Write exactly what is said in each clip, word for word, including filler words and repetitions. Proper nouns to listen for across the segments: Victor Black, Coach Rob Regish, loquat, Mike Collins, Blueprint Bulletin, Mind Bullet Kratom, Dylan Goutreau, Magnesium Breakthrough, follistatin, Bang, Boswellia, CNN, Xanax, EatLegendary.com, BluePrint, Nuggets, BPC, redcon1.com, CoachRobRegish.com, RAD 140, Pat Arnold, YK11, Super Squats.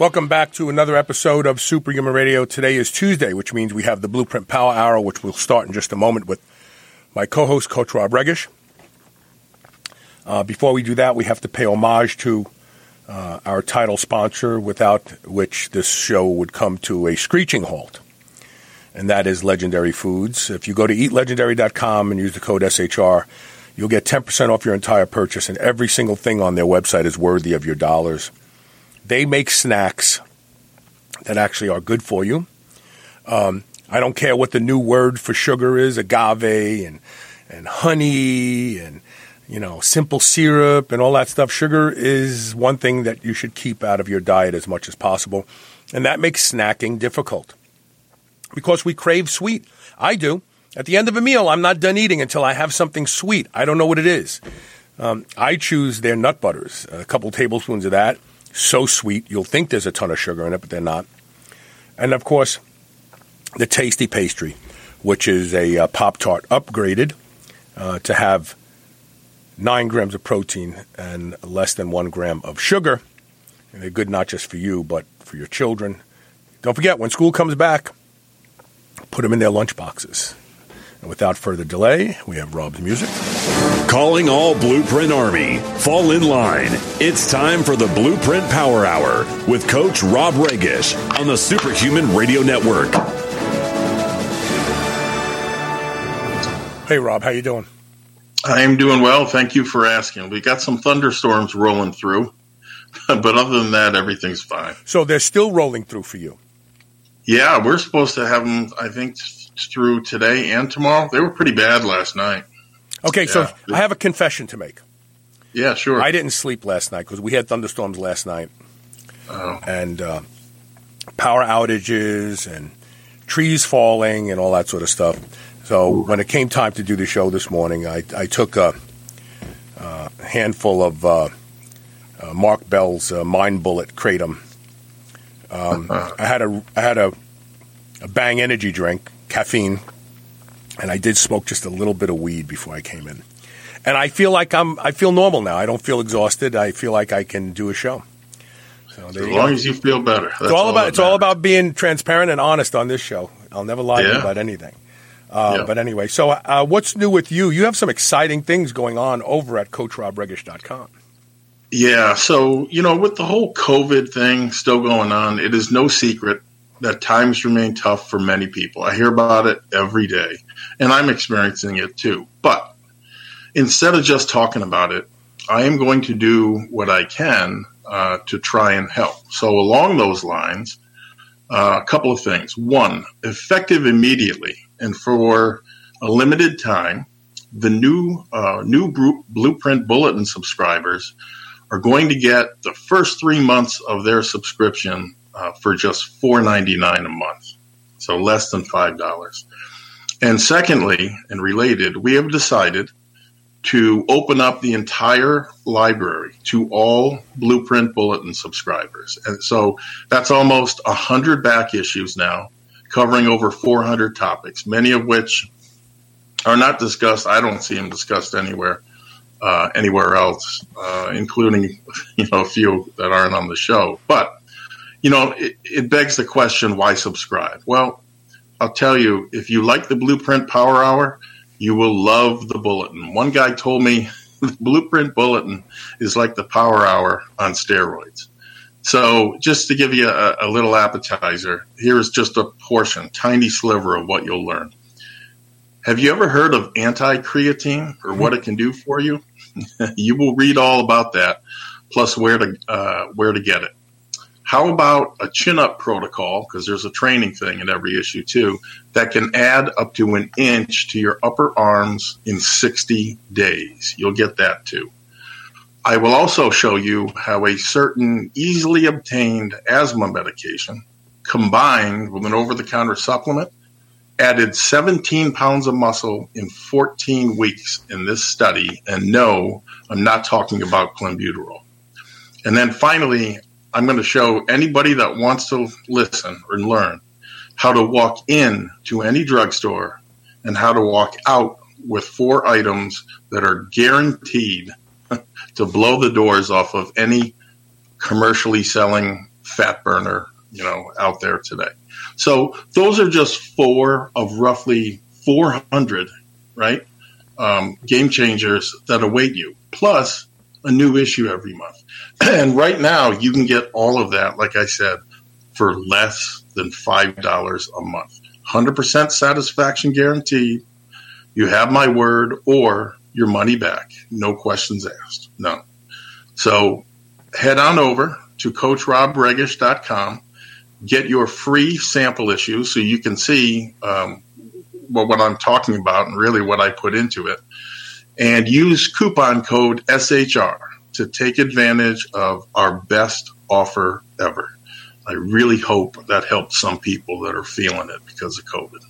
Welcome back to another episode of Superhuman Radio. Today is Tuesday, which means we have the Blueprint Power Hour, which we'll start in just a moment with my co-host, Coach Rob Regish. Uh, before we do that, we have to pay homage to uh, our title sponsor, without which this show would come to a screeching halt, and that is Legendary Foods. If you go to eat legendary dot com and use the code S H R, you'll get ten percent off your entire purchase, and every single thing on their website is worthy of your dollars. They make snacks that actually are good for you. Um, I don't care what the new word for sugar is, agave and and honey and, you know, simple syrup and all that stuff. Sugar is one thing that you should keep out of your diet as much as possible. And that makes snacking difficult because we crave sweet. I do. At the end of a meal, I'm not done eating until I have something sweet. I don't know what it is. Um, I choose their nut butters, a couple tablespoons of that. So sweet, you'll think there's a ton of sugar in it, but they're not. And, of course, the Tasty Pastry, which is a uh, Pop-Tart upgraded uh, to have nine grams of protein and less than one gram of sugar. And they're good not just for you, but for your children. Don't forget, when school comes back, put them in their lunch boxes. And without further delay, we have Rob's music. Calling all Blueprint Army. Fall in line. It's time for the Blueprint Power Hour with Coach Rob Regish on the Superhuman Radio Network. Hey, Rob, how you doing? I am doing well. Thank you for asking. We got some thunderstorms rolling through, but other than that, everything's fine. So they're still rolling through for you? Yeah, we're supposed to have them, I think, through today and tomorrow. They were pretty bad last night. Okay, yeah. So I have a confession to make. Yeah, sure. I didn't sleep last night because we had thunderstorms last night. Oh. And uh, power outages and trees falling and all that sort of stuff. So Ooh. When it came time to do the show this morning, I, I took a, a handful of uh, uh, Mark Bell's uh, Mind Bullet Kratom. Um, I had a I had a, a Bang energy drink, caffeine, and I did smoke just a little bit of weed before I came in, and I feel like I'm I feel normal now. I don't feel exhausted. I feel like I can do a show. So as long as you feel better, that's it's all about all it's all about being transparent and honest on this show. I'll never lie yeah. about anything. Uh, yeah. But anyway, so uh, what's new with you? You have some exciting things going on over at coach rob regish dot com. Yeah, so, you know, with the whole COVID thing still going on, it is no secret that times remain tough for many people. I hear about it every day, and I'm experiencing it too. But instead of just talking about it, I am going to do what I can uh, to try and help. So along those lines, uh, a couple of things. One, effective immediately and for a limited time, the new uh, new Blueprint Bulletin subscribers are going to get the first three months of their subscription uh, for just four dollars and ninety-nine cents a month, so less than five dollars. And secondly, and related, we have decided to open up the entire library to all Blueprint Bulletin subscribers. And so that's almost one hundred back issues now, covering over four hundred topics, many of which are not discussed. I don't see them discussed anywhere. Uh, anywhere else, uh, including, you know, a few that aren't on the show. But, you know, it, it begs the question, why subscribe? Well, I'll tell you, if you like the Blueprint Power Hour, you will love the Bulletin. One guy told me the Blueprint Bulletin is like the Power Hour on steroids. So just to give you a, a little appetizer, here is just a portion, tiny sliver of what you'll learn. Have you ever heard of anti-creatine or what it can do for you? You will read all about that, plus where to uh, where to get it. How about a chin-up protocol, because there's a training thing in every issue too, that can add up to an inch to your upper arms in sixty days. You'll get that too. I will also show you how a certain easily obtained asthma medication combined with an over-the-counter supplement added seventeen pounds of muscle in fourteen weeks in this study. And no, I'm not talking about clenbuterol. And then finally, I'm going to show anybody that wants to listen or learn how to walk in to any drugstore and how to walk out with four items that are guaranteed to blow the doors off of any commercially selling fat burner, you know, out there today. So those are just four of roughly four hundred, right, um, game changers that await you, plus a new issue every month. And right now you can get all of that, like I said, for less than five dollars a month. one hundred percent satisfaction guaranteed. You have my word, or your money back. No questions asked. No. So head on over to Coach Rob Regish dot com. Get your free sample issue so you can see um, what, what I'm talking about and really what I put into it. And use coupon code S H R to take advantage of our best offer ever. I really hope that helps some people that are feeling it because of COVID.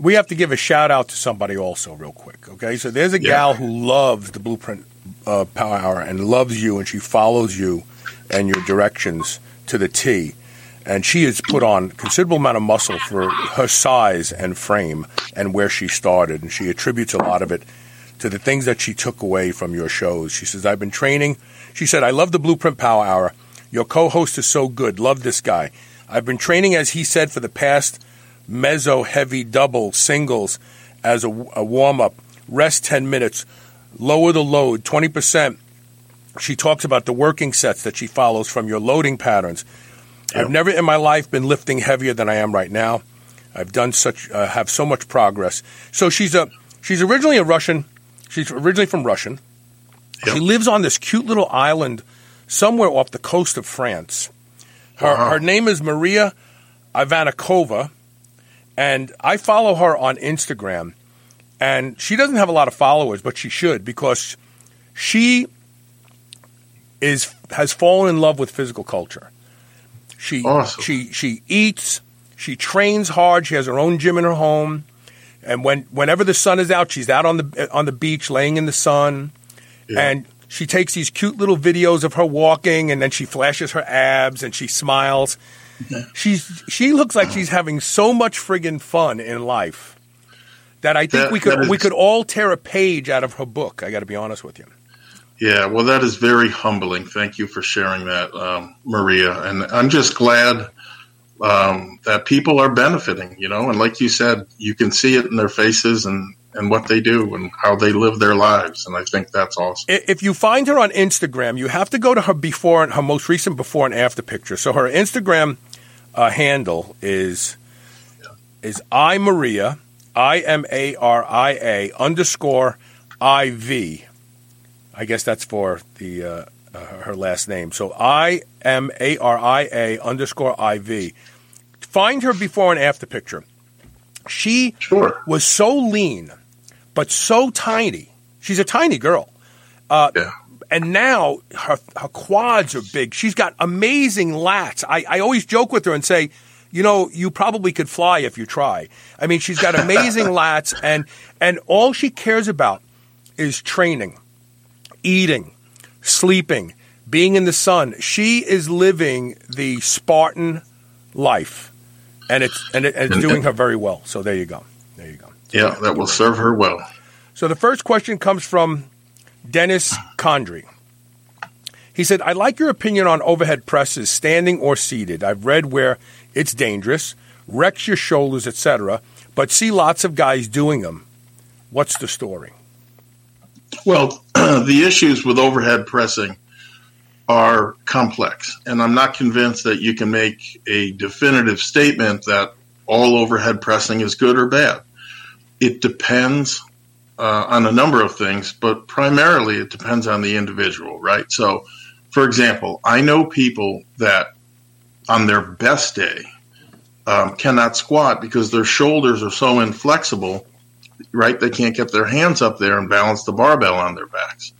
We have to give a shout out to somebody also real quick, okay? So there's a yeah. gal who loves the Blueprint uh, Power Hour and loves you, and she follows you and your directions to the T. And she has put on considerable amount of muscle for her size and frame and where she started. And she attributes a lot of it to the things that she took away from your shows. She says, I've been training. She said, I love the Blueprint Power Hour. Your co-host is so good. Love this guy. I've been training, as he said, for the past meso heavy double singles as a, a warm-up, rest ten minutes, lower the load twenty percent. She talks about the working sets that she follows from your loading patterns. Yep. I've never in my life been lifting heavier than I am right now. I've done such uh, have so much progress. So she's a she's originally a Russian. She's originally from Russian. Yep. She lives on this cute little island somewhere off the coast of France. Her wow. her name is Maria Ivanikova. And I follow her on Instagram, and she doesn't have a lot of followers, but she should, because she is has fallen in love with physical culture. She awesome. she she eats, she trains hard. She has her own gym in her home, and when whenever the sun is out, she's out on the on the beach, laying in the sun, yeah. and she takes these cute little videos of her walking, and then she flashes her abs and she smiles. She's she looks like she's having so much friggin' fun in life that I think that, we could is, we could all tear a page out of her book. I got to be honest with you. Yeah, well, that is very humbling. Thank you for sharing that, um, Maria. And I'm just glad um, that people are benefiting. You know, and like you said, you can see it in their faces and, and what they do and how they live their lives. And I think that's awesome. If you find her on Instagram, you have to go to her before and her most recent before and after picture. So her Instagram. Uh, handle is is I Maria I M A R I A underscore I V. I guess that's for the uh, uh, her last name. So I M A R I A underscore I V. Find her before and after picture. She sure. was so lean, but so tiny. She's a tiny girl, uh, yeah. and now her her quads are big. She's got amazing lats. I, I always joke with her and say, you know, you probably could fly if you try. I mean, she's got amazing lats, and and all she cares about is training, eating, sleeping, being in the sun. She is living the Spartan life, and it's and, it, and it's doing her very well. So there you go. There you go. So yeah, that will serve her well. So the first question comes from Dennis Condry. He said, I like your opinion on overhead presses, standing or seated. I've read where it's dangerous, wrecks your shoulders, et cetera, but see lots of guys doing them. What's the story? Well, the issues with overhead pressing are complex, and I'm not convinced that you can make a definitive statement that all overhead pressing is good or bad. It depends Uh, on a number of things, but primarily it depends on the individual, right? So, for example, I know people that on their best day um, cannot squat because their shoulders are so inflexible, right? They can't get their hands up there and balance the barbell on their backs.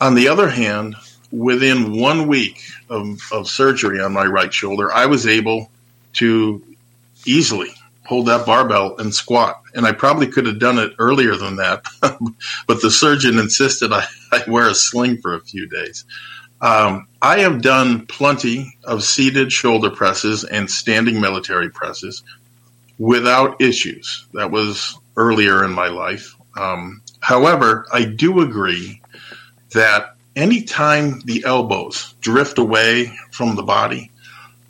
On the other hand, within one week of, of surgery on my right shoulder, I was able to easily hold that barbell and squat. And I probably could have done it earlier than that, but the surgeon insisted I, I wear a sling for a few days. Um, I have done plenty of seated shoulder presses and standing military presses without issues. That was earlier in my life. Um, however, I do agree that anytime the elbows drift away from the body,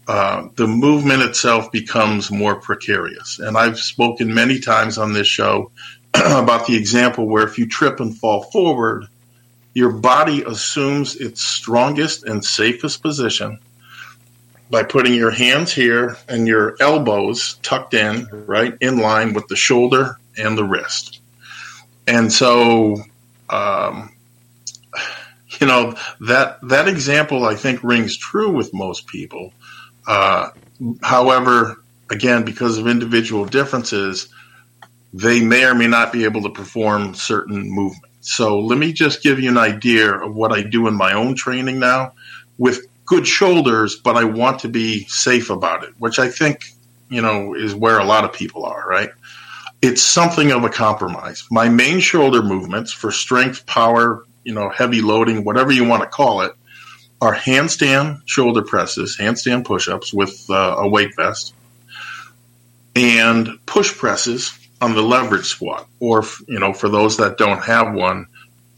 uh, the movement itself becomes more precarious. And I've spoken many times on this show about the example where if you trip and fall forward, your body assumes its strongest and safest position by putting your hands here and your elbows tucked in, right, in line with the shoulder and the wrist. And so, um, you know, that that example, I think, rings true with most people. Uh, however, again, because of individual differences, they may or may not be able to perform certain movements. So let me just give you an idea of what I do in my own training now with good shoulders, but I want to be safe about it, which I think, you know, is where a lot of people are, right? It's something of a compromise. My main shoulder movements for strength, power, you know, heavy loading, whatever you want to call it, are handstand shoulder presses, handstand push-ups with uh, a weight vest, and push presses on the leverage squat, or, you know, for those that don't have one,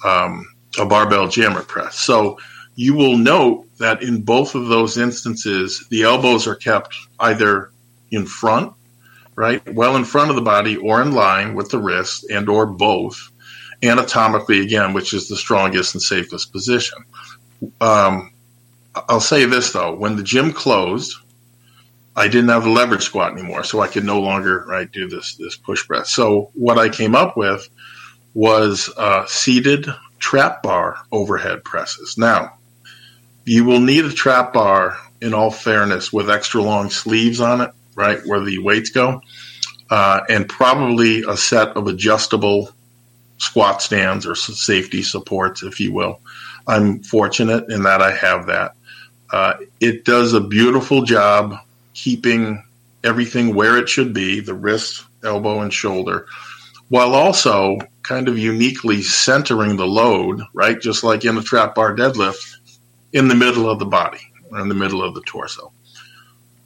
um, a barbell jammer press. So you will note that in both of those instances, the elbows are kept either in front, right, well in front of the body, or in line with the wrist, and or both, anatomically, again, which is the strongest and safest position. Um, I'll say this, though. When the gym closed, I didn't have the leverage squat anymore, so I could no longer right do this this push press. So what I came up with was uh, seated trap bar overhead presses. Now, you will need a trap bar, in all fairness, with extra long sleeves on it, right, where the weights go, uh, and probably a set of adjustable squat stands or safety supports, if you will. I'm fortunate in that I have that. Uh, it does a beautiful job keeping everything where it should be, the wrist, elbow, and shoulder, while also kind of uniquely centering the load, right, just like in a trap bar deadlift, in the middle of the body or in the middle of the torso.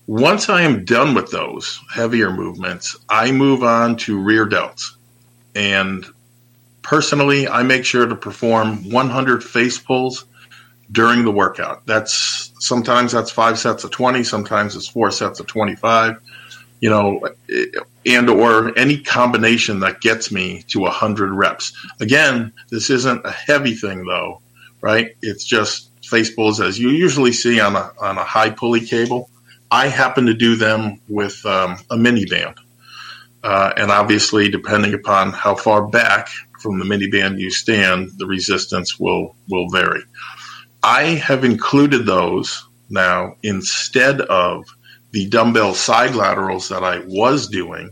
Once I am done with those heavier movements, I move on to rear delts. And personally, I make sure to perform one hundred face pulls during the workout. That's sometimes that's five sets of twenty, sometimes it's four sets of twenty-five, you know, and or any combination that gets me to one hundred reps. Again, this isn't a heavy thing, though, right? It's just face pulls as you usually see on a on a high pulley cable. I happen to do them with um, a mini band, uh, and obviously, depending upon how far back from the miniband you stand, the resistance will, will vary. I have included those now instead of the dumbbell side laterals that I was doing,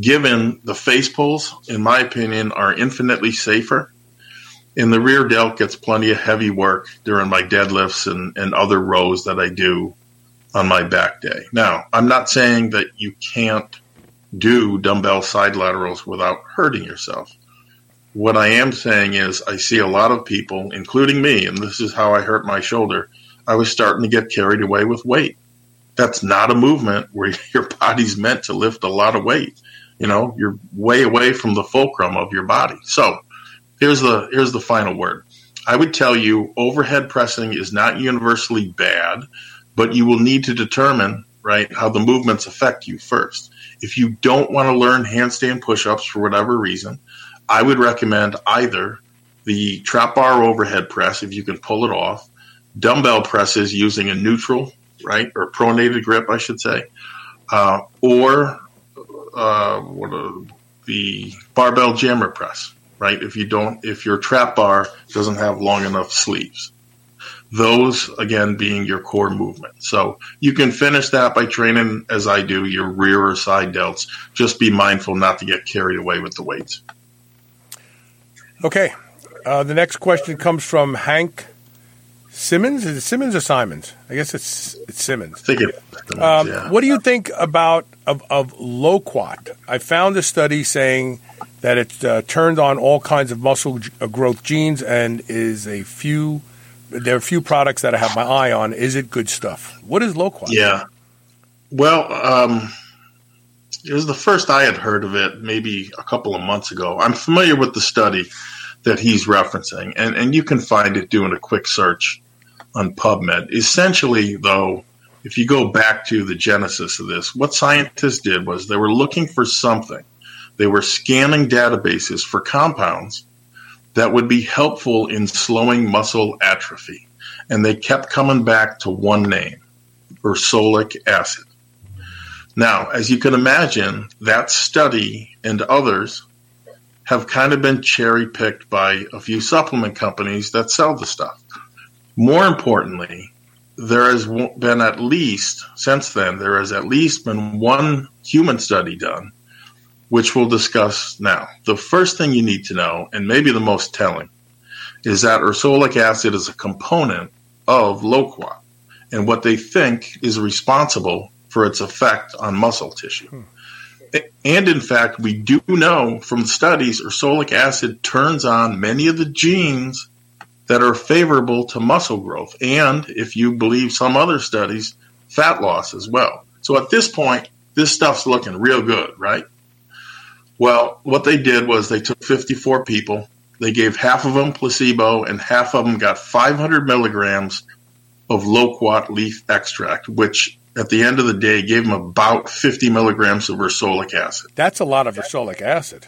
given the face pulls, in my opinion, are infinitely safer, and the rear delt gets plenty of heavy work during my deadlifts and, and other rows that I do on my back day. Now, I'm not saying that you can't do dumbbell side laterals without hurting yourself. What I am saying is I see a lot of people, including me, and this is how I hurt my shoulder. I was starting to get carried away with weight. That's not a movement where your body's meant to lift a lot of weight. You know, you're way away from the fulcrum of your body. So here's the here's the final word. I would tell you overhead pressing is not universally bad, but you will need to determine, right, how the movements affect you first. If you don't want to learn handstand push-ups for whatever reason, I would recommend either the trap bar overhead press, if you can pull it off, dumbbell presses using a neutral, right, or pronated grip, I should say, uh, or uh, what are the barbell jammer press, right, if you don't, if your trap bar doesn't have long enough sleeves. Those, again, being your core movement. So you can finish that by training, as I do, your rear or side delts. Just be mindful not to get carried away with the weights. Okay, Uh, the next question comes from Hank Simmons. Is it Simmons or Simons? I guess it's it's Simmons. I think it, um, yeah. What do you think about of, of loquat? I found a study saying that it uh, turned on all kinds of muscle g- growth genes and is a few. There are a few products that I have my eye on. Is it good stuff? What is loquat? Yeah. Well, um, it was the first I had heard of it maybe a couple of months ago. I'm familiar with the study that he's referencing, and, and you can find it doing a quick search on PubMed. Essentially, though, if you go back to the genesis of this, what scientists did was they were looking for something. They were scanning databases for compounds that would be helpful in slowing muscle atrophy. And they kept coming back to one name, ursolic acid. Now, as you can imagine, that study and others have kind of been cherry-picked by a few supplement companies that sell the stuff. More importantly, there has been at least, since then, there has at least been one human study done, which we'll discuss now. The first thing you need to know, and maybe the most telling, is that ursolic acid is a component of loquat and what they think is responsible for its effect on muscle tissue. Hmm. And in fact, we do know from studies ursolic acid turns on many of the genes that are favorable to muscle growth and, if you believe some other studies, fat loss as well. So at this point, this stuff's looking real good, right? Well, what they did was they took fifty-four people. They gave half of them placebo, and half of them got five hundred milligrams of loquat leaf extract, which at the end of the day gave them about fifty milligrams of ursolic acid. That's a lot of ursolic acid.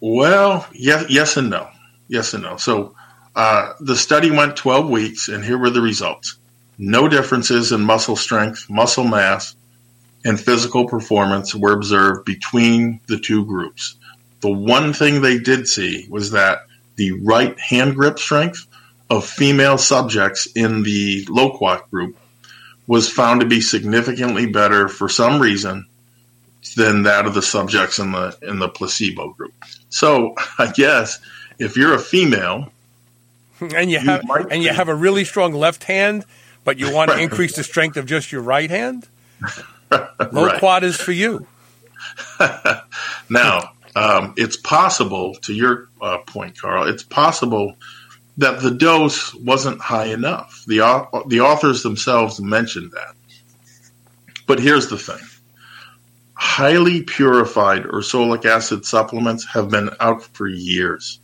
Well, yes, yes and no. Yes and no. So uh, the study went twelve weeks, and here were the results. No differences in muscle strength, muscle mass, and physical performance were observed between the two groups. The one thing they did see was that the right hand grip strength of female subjects in the loquat group was found to be significantly better for some reason than that of the subjects in the in the placebo group. So I guess if you're a female and you, you have and be, you have a really strong left hand, but you want right. to increase the strength of just your right hand. Loquat right. is for you. Now, um, it's possible, to your uh, point, Carl, it's possible that the dose wasn't high enough. The, uh, the authors themselves mentioned that. But here's the thing. Highly purified ursolic acid supplements have been out for years.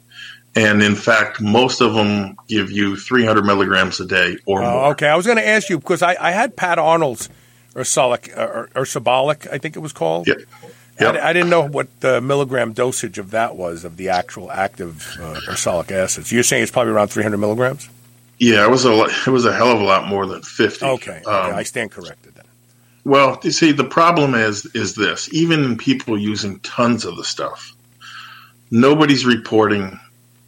And, in fact, most of them give you three hundred milligrams a day or uh, more. Okay, I was going to ask you, because I, I had Pat Arnold's Ursolic, or Ursabolic, I think it was called. Yep. Yep. I, I didn't know what the milligram dosage of that was, of the actual active uh, ursolic acid. So you're saying it's probably around three hundred milligrams? Yeah, it was a it was a hell of a lot more than fifty. Okay, okay. Um, I stand corrected then. Well, you see, the problem is is this. Even in people using tons of the stuff, nobody's reporting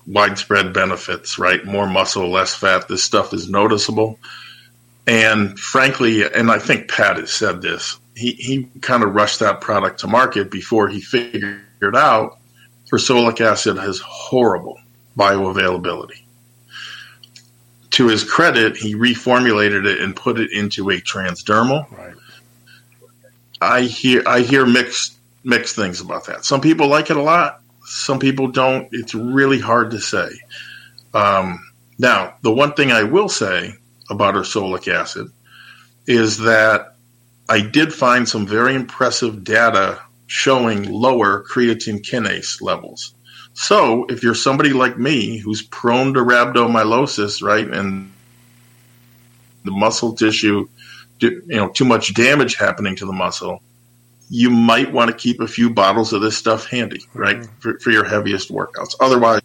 widespread benefits, right? More muscle, less fat. This stuff is noticeable. And frankly, and I think Pat has said this, he, he kind of rushed that product to market before he figured out ursolic acid has horrible bioavailability. To his credit, he reformulated it and put it into a transdermal. Right. I hear I hear mixed mixed things about that. Some people like it a lot. Some people don't. It's really hard to say. Um, now, the one thing I will say about ursolic acid is that I did find some very impressive data showing lower creatine kinase levels. So if you're somebody like me who's prone to rhabdomyolysis, right, and the muscle tissue, you know, too much damage happening to the muscle, you might want to keep a few bottles of this stuff handy, right, mm-hmm. for, for your heaviest workouts. Otherwise,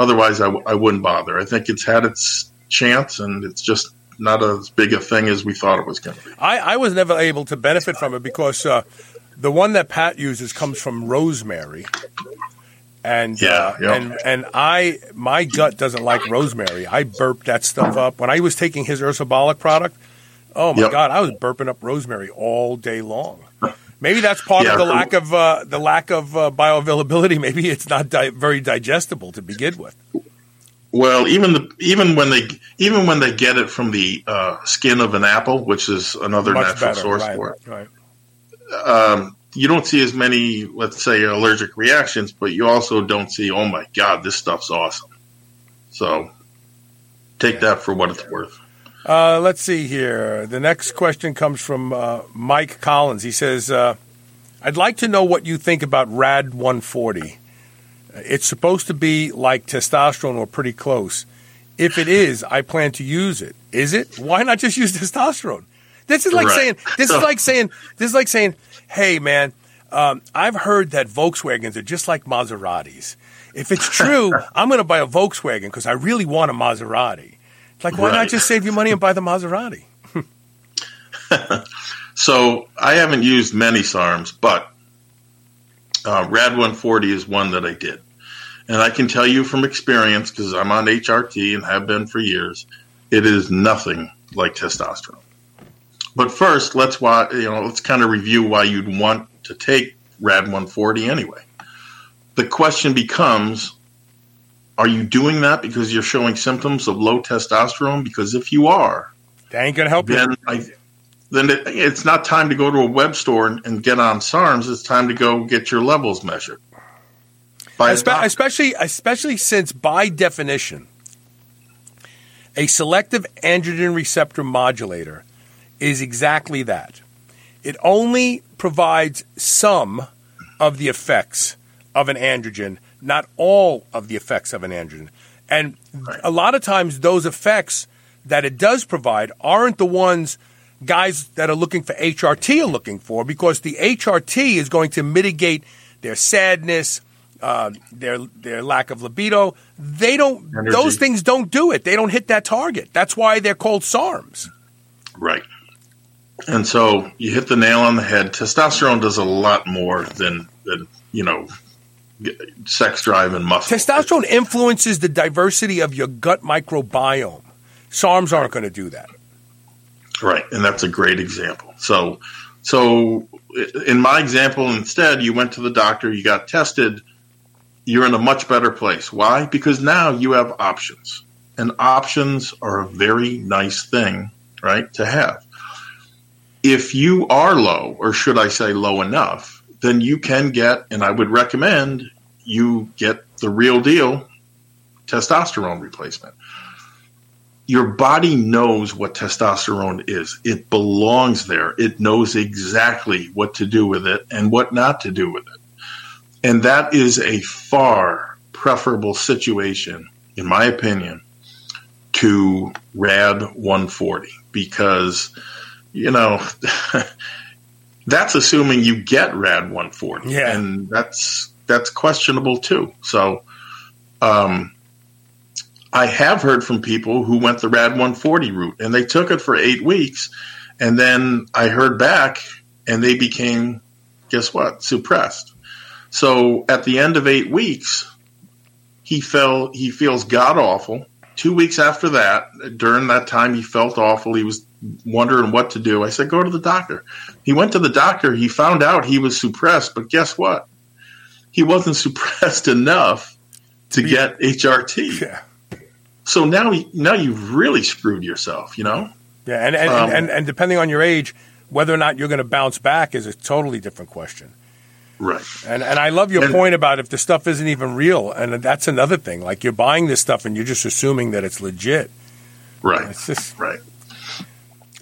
otherwise I, w- I wouldn't bother. I think it's had its chance, and it's just not as big a thing as we thought it was going to be. I, I was never able to benefit from it because uh, the one that Pat uses comes from rosemary, and yeah, uh, yeah. and and I my gut doesn't like rosemary. I burp that stuff up. When I was taking his Ursabolic product, oh my yep. God, I was burping up rosemary all day long. Maybe that's part yeah. of the lack of uh, the lack of uh, bioavailability. Maybe it's not di- very digestible to begin with. Well, even the even when they even when they get it from the uh, skin of an apple, which is another Much natural better, source right, for it, right. Um, you don't see as many, let's say, allergic reactions, but you also don't see, oh my God, this stuff's awesome. So take yeah. that for what it's worth. Uh, let's see here. The next question comes from uh, Mike Collins. He says, uh, I'd like to know what you think about R A D one forty. It's supposed to be like testosterone or pretty close. If it is, I plan to use it. Is it? Why not just use testosterone? This is like right. saying this is like saying this is like saying, hey man, um, I've heard that Volkswagens are just like Maseratis. If it's true, I'm going to buy a Volkswagen because I really want a Maserati. It's like, why right. not just save your money and buy the Maserati? So I haven't used many SARMs, but Uh, R A D one forty is one that I did. And I can tell you from experience, because I'm on H R T and have been for years, it is nothing like testosterone. But first, let's why, you know, let's kind of review why you'd want to take R A D one forty anyway. The question becomes, are you doing that because you're showing symptoms of low testosterone? Because if you are, that ain't going to help then you. I, then it, it's not time to go to a web store and, and get on SARMs. It's time to go get your levels measured. Espe- especially, especially since, by definition, a selective androgen receptor modulator is exactly that. It only provides some of the effects of an androgen, not all of the effects of an androgen. And right. a lot of times those effects that it does provide aren't the ones – guys that are looking for H R T are looking for, because the H R T is going to mitigate their sadness, uh, their their lack of libido. They don't; Energy. Those things don't do it. They don't hit that target. That's why they're called SARMs. Right. And so you hit the nail on the head. Testosterone does a lot more than, than you know, sex drive and muscle. Testosterone influences the diversity of your gut microbiome. SARMs aren't going to do that. Right, and that's a great example. So so in my example, instead, you went to the doctor, you got tested, you're in a much better place. Why? Because now you have options, and options are a very nice thing, right, to have. If you are low, or should I say low enough, then you can get, and I would recommend you get the real deal, testosterone replacement. Your body knows what testosterone is. It belongs there. It knows exactly what to do with it and what not to do with it. And that is a far preferable situation, in my opinion, to R A D one forty, because, you know, that's assuming you get R A D one forty. Yeah. And that's that's questionable too. So, um I have heard from people who went the R A D one forty route, and they took it for eight weeks, and then I heard back, and they became, guess what, suppressed. So at the end of eight weeks, he fell. He feels god-awful. Two weeks after that, during that time, he felt awful. He was wondering what to do. I said, go to the doctor. He went to the doctor. He found out he was suppressed, but guess what? He wasn't suppressed enough to get H R T. Yeah. So now, now you've really screwed yourself, you know? Yeah, and and, um, and and depending on your age, whether or not you're going to bounce back is a totally different question. Right. And and I love your and, point about if the stuff isn't even real, and that's another thing. Like, you're buying this stuff and you're just assuming that it's legit. Right. It's just, right.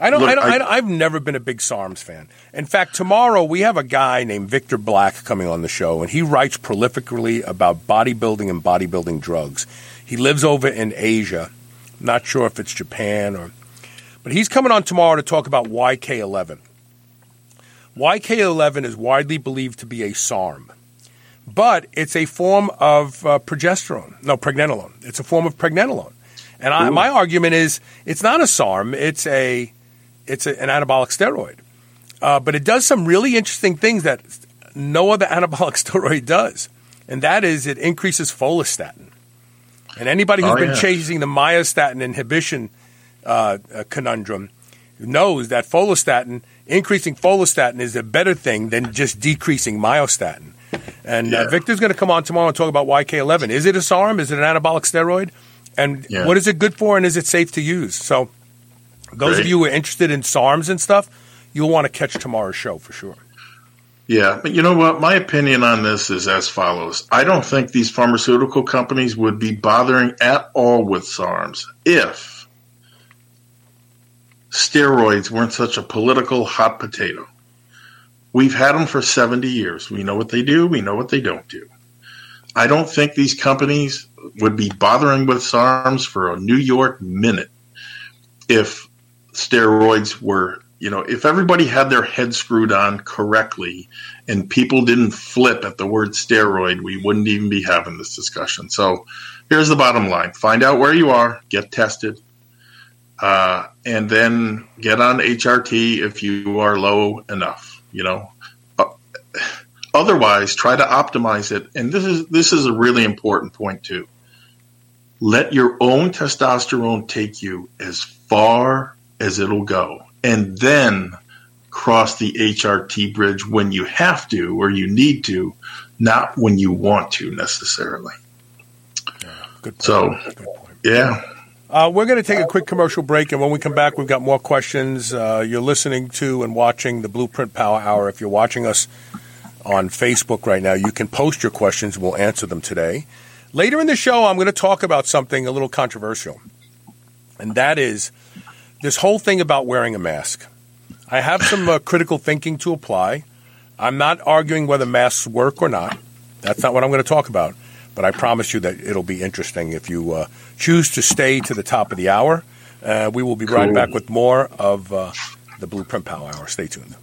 I don't. Look, I don't. I, I don't, I've never been a big SARMs fan. In fact, tomorrow we have a guy named Victor Black coming on the show, and he writes prolifically about bodybuilding and bodybuilding drugs. He lives over in Asia. Not sure if it's Japan or, but he's coming on tomorrow to talk about Y K eleven. Y K eleven is widely believed to be a SARM, but it's a form of uh, progesterone. No, pregnenolone. It's a form of pregnenolone, and I, my argument is it's not a SARM. It's a It's a, an anabolic steroid, uh, but it does some really interesting things that no other anabolic steroid does, and that is it increases follistatin. And anybody who's oh, been yeah. chasing the myostatin inhibition uh, uh, conundrum knows that folistatin, increasing folistatin is a better thing than just decreasing myostatin. And yeah. uh, Victor's going to come on tomorrow and talk about Y K eleven. Is it a SARM? Is it an anabolic steroid? and yeah. what is it good for and is it safe to use? So those Great. Of you who are interested in SARMs and stuff, you'll want to catch tomorrow's show for sure. Yeah, but you know what? My opinion on this is as follows. I don't think these pharmaceutical companies would be bothering at all with SARMs if steroids weren't such a political hot potato. We've had them for seventy years. We know what they do. We know what they don't do. I don't think these companies would be bothering with SARMs for a New York minute if steroids were, you know, if everybody had their head screwed on correctly and people didn't flip at the word steroid, we wouldn't even be having this discussion. So here's the bottom line. Find out where you are, get tested, uh, and then get on H R T if you are low enough, you know. Otherwise, try to optimize it. And this is this is a really important point, too. Let your own testosterone take you as far as it'll go. And then cross the H R T bridge when you have to or you need to, not when you want to necessarily. Yeah, good point. So, good point. yeah. Uh, we're going to take a quick commercial break, and when we come back, we've got more questions. Uh, you're listening to and watching the Blueprint Power Hour. If you're watching us on Facebook right now, you can post your questions. We'll answer them today. Later in the show, I'm going to talk about something a little controversial, and that is this whole thing about wearing a mask. I have some uh, critical thinking to apply. I'm not arguing whether masks work or not. That's not what I'm going to talk about, but I promise you that it'll be interesting if you uh, choose to stay to the top of the hour. Uh, we will be cool. right back with more of uh, the Blueprint Power Hour. Stay tuned.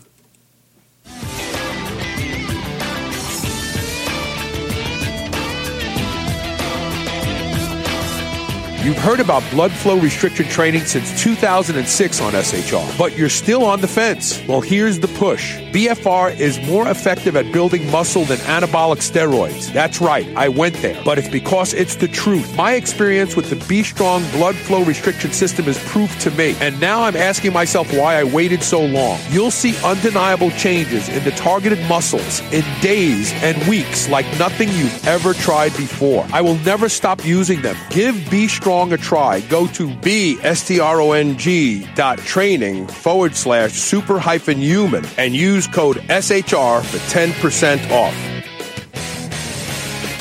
You've heard about blood flow restriction training since two thousand six on S H R, but you're still on the fence. Well, here's the push. B F R is more effective at building muscle than anabolic steroids. That's right, I went there, but it's because it's the truth. My experience with the B-Strong blood flow restriction system is proof to me, and now I'm asking myself why I waited so long. You'll see undeniable changes in the targeted muscles in days and weeks like nothing you've ever tried before. I will never stop using them. Give B-Strong a try. Go to bstrong.training forward slash super hyphen human and use code S H R for ten percent off.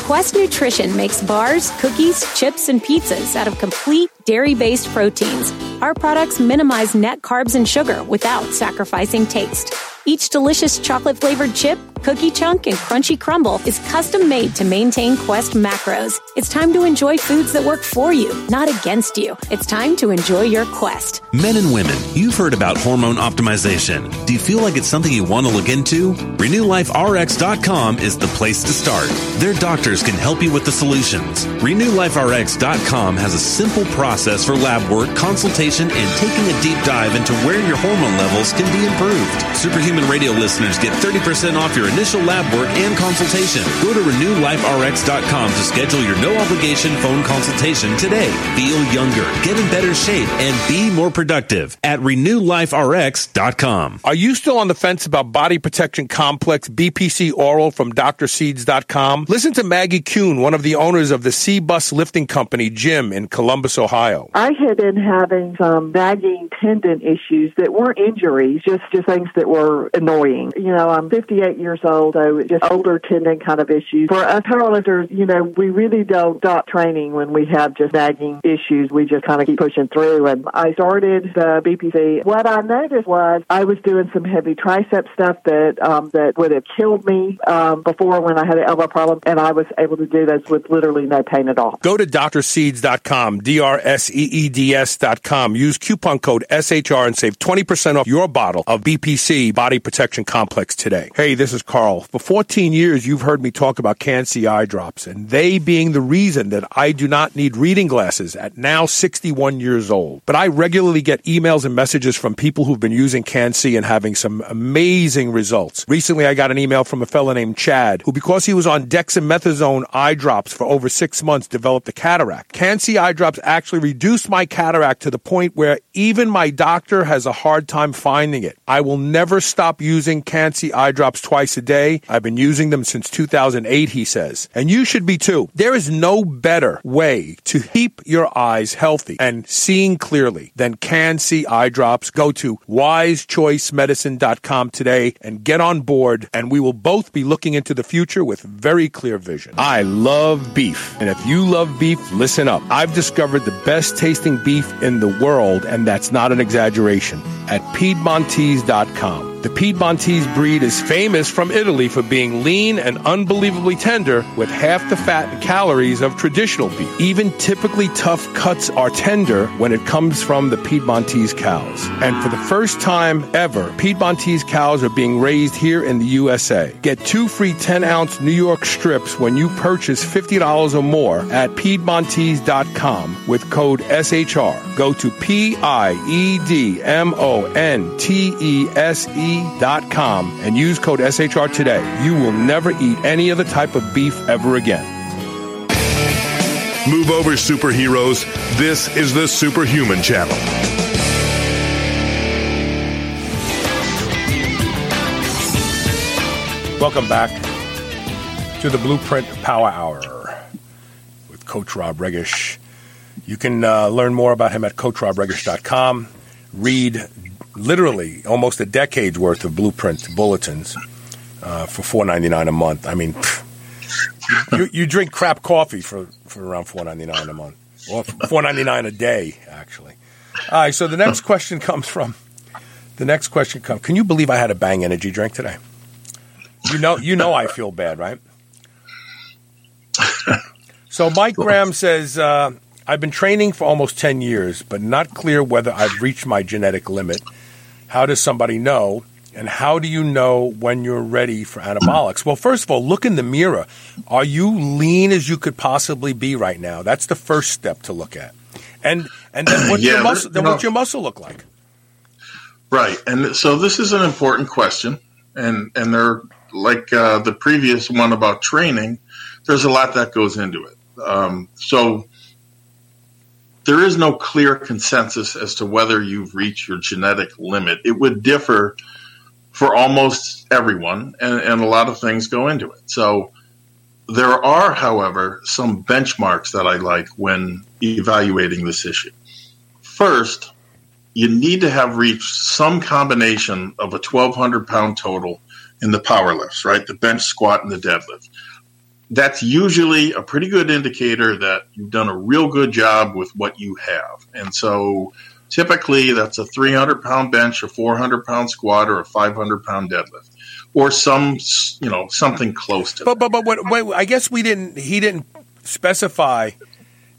Quest Nutrition makes bars, cookies, chips, and pizzas out of complete dairy-based proteins. Our products minimize net carbs and sugar without sacrificing taste. Each delicious chocolate-flavored chip, cookie chunk, and crunchy crumble is custom-made to maintain Quest macros. It's time to enjoy foods that work for you, not against you. It's time to enjoy your Quest. Men and women, you've heard about hormone optimization. Do you feel like it's something you want to look into? Renew Life R X dot com is the place to start. Their doctors can help you with the solutions. Renew Life R X dot com has a simple process for lab work, consultation, and taking a deep dive into where your hormone levels can be improved. Superhuman Radio listeners get thirty percent off your initial lab work and consultation. Go to Renew Life R X dot com to schedule your no-obligation phone consultation today. Feel younger, get in better shape, and be more productive at Renew Life R X dot com. Are you still on the fence about Body Protection Complex B P C Oral from Dr Seeds dot com? Listen to Maggie Kuhn, one of the owners of the C-Bus Lifting Company Gym in Columbus, Ohio. I had been having some nagging tendon issues that weren't injuries, just, just things that were annoying. You know, I'm fifty-eight years old, so just older tendon kind of issues. For us powerlifters, you know, we really don't stop training when we have just nagging issues. We just kind of keep pushing through. And I started the B P C. What I noticed was I was doing some heavy tricep stuff that um, that would have killed me um, before when I had an elbow problem, and I was able to do those with literally no pain at all. Go to Dr Seeds dot com, D R S E E D S dot com. Use coupon code S H R and save twenty percent off your bottle of B P C Body Protection Complex today. Hey, this is Carl. For fourteen years, you've heard me talk about Can-C eye drops, and they being the reason that I do not need reading glasses at now sixty-one years old. But I regularly get emails and messages from people who've been using Can-C and having some amazing results. Recently, I got an email from a fellow named Chad, who, because he was on dexamethasone eye drops for over six months, developed a cataract. Can-C eye drops actually reduced my cataract to the point where even my doctor has a hard time finding it. I will never stop using Can-C eye drops twice twice a day. I've been using them since two thousand eight, he says. And you should be too. There is no better way to keep your eyes healthy and seeing clearly than Can-C eye drops. Go to wise choice medicine dot com today and get on board, and we will both be looking into the future with very clear vision. I love beef, and if you love beef, listen up. I've discovered the best tasting beef in the world, and that's not an exaggeration, at Piedmontese dot com. The Piedmontese breed is famous from Italy for being lean and unbelievably tender, with half the fat and calories of traditional beef. Even typically tough cuts are tender when it comes from the Piedmontese cows. And for the first time ever, Piedmontese cows are being raised here in the U S A. Get two free ten ounce New York strips when you purchase fifty dollars or more at Piedmontese dot com with code S H R. Go to P I E D M O N T E S E Dot com and use code S H R today. You will never eat any other type of beef ever again. Move over, superheroes. This is the Superhuman Channel. Welcome back to the Blueprint Power Hour with Coach Rob Regish. You can uh, learn more about him at coach rob regish dot com. Read literally almost a decade's worth of Blueprint bulletins uh, for four ninety-nine a month. I mean, pff, you, you drink crap coffee for, for around four ninety-nine a month, or four ninety-nine a day, actually. All right. So the next question comes from the next question comes. Can you believe I had a Bang energy drink today? You know, you know, I feel bad, right? So Mike Graham says, uh, I've been training for almost ten years, but not clear whether I've reached my genetic limit. How does somebody know? And how do you know when you're ready for anabolics? Well, first of all, look in the mirror. Are you lean as you could possibly be right now? That's the first step to look at. And and then what's, yeah, your, muscle, then what's no. your muscle look like? Right. And so this is an important question. And, and they're like uh, the previous one about training, there's a lot that goes into it. Um, so there is no clear consensus as to whether you've reached your genetic limit. It would differ for almost everyone, and, and a lot of things go into it. So there are, however, some benchmarks that I like when evaluating this issue. First, you need to have reached some combination of a twelve hundred pound total in the power lifts, right? The bench, squat, and the deadlift. That's usually a pretty good indicator that you've done a real good job with what you have. And so typically that's a three hundred pound bench, a four hundred pound squat, or a five hundred pound deadlift, or some, you know, something close to but, that. But, but what, wait, I guess we didn't, he didn't specify,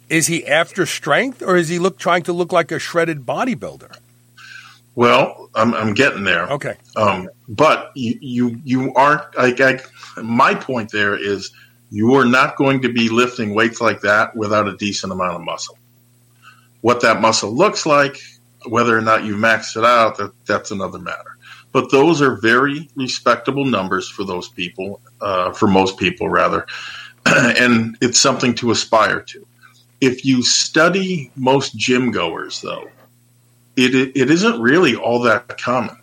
is he after strength, or is he look trying to look like a shredded bodybuilder? Well, I'm, I'm getting there. Okay. Um, but you, you, you aren't, I, I, my point there is, you are not going to be lifting weights like that without a decent amount of muscle. What that muscle looks like, whether or not you maxed it out, that, that's another matter. But those are very respectable numbers for those people, uh, for most people rather, and it's something to aspire to. If you study most gym goers, though, it it isn't really all that common.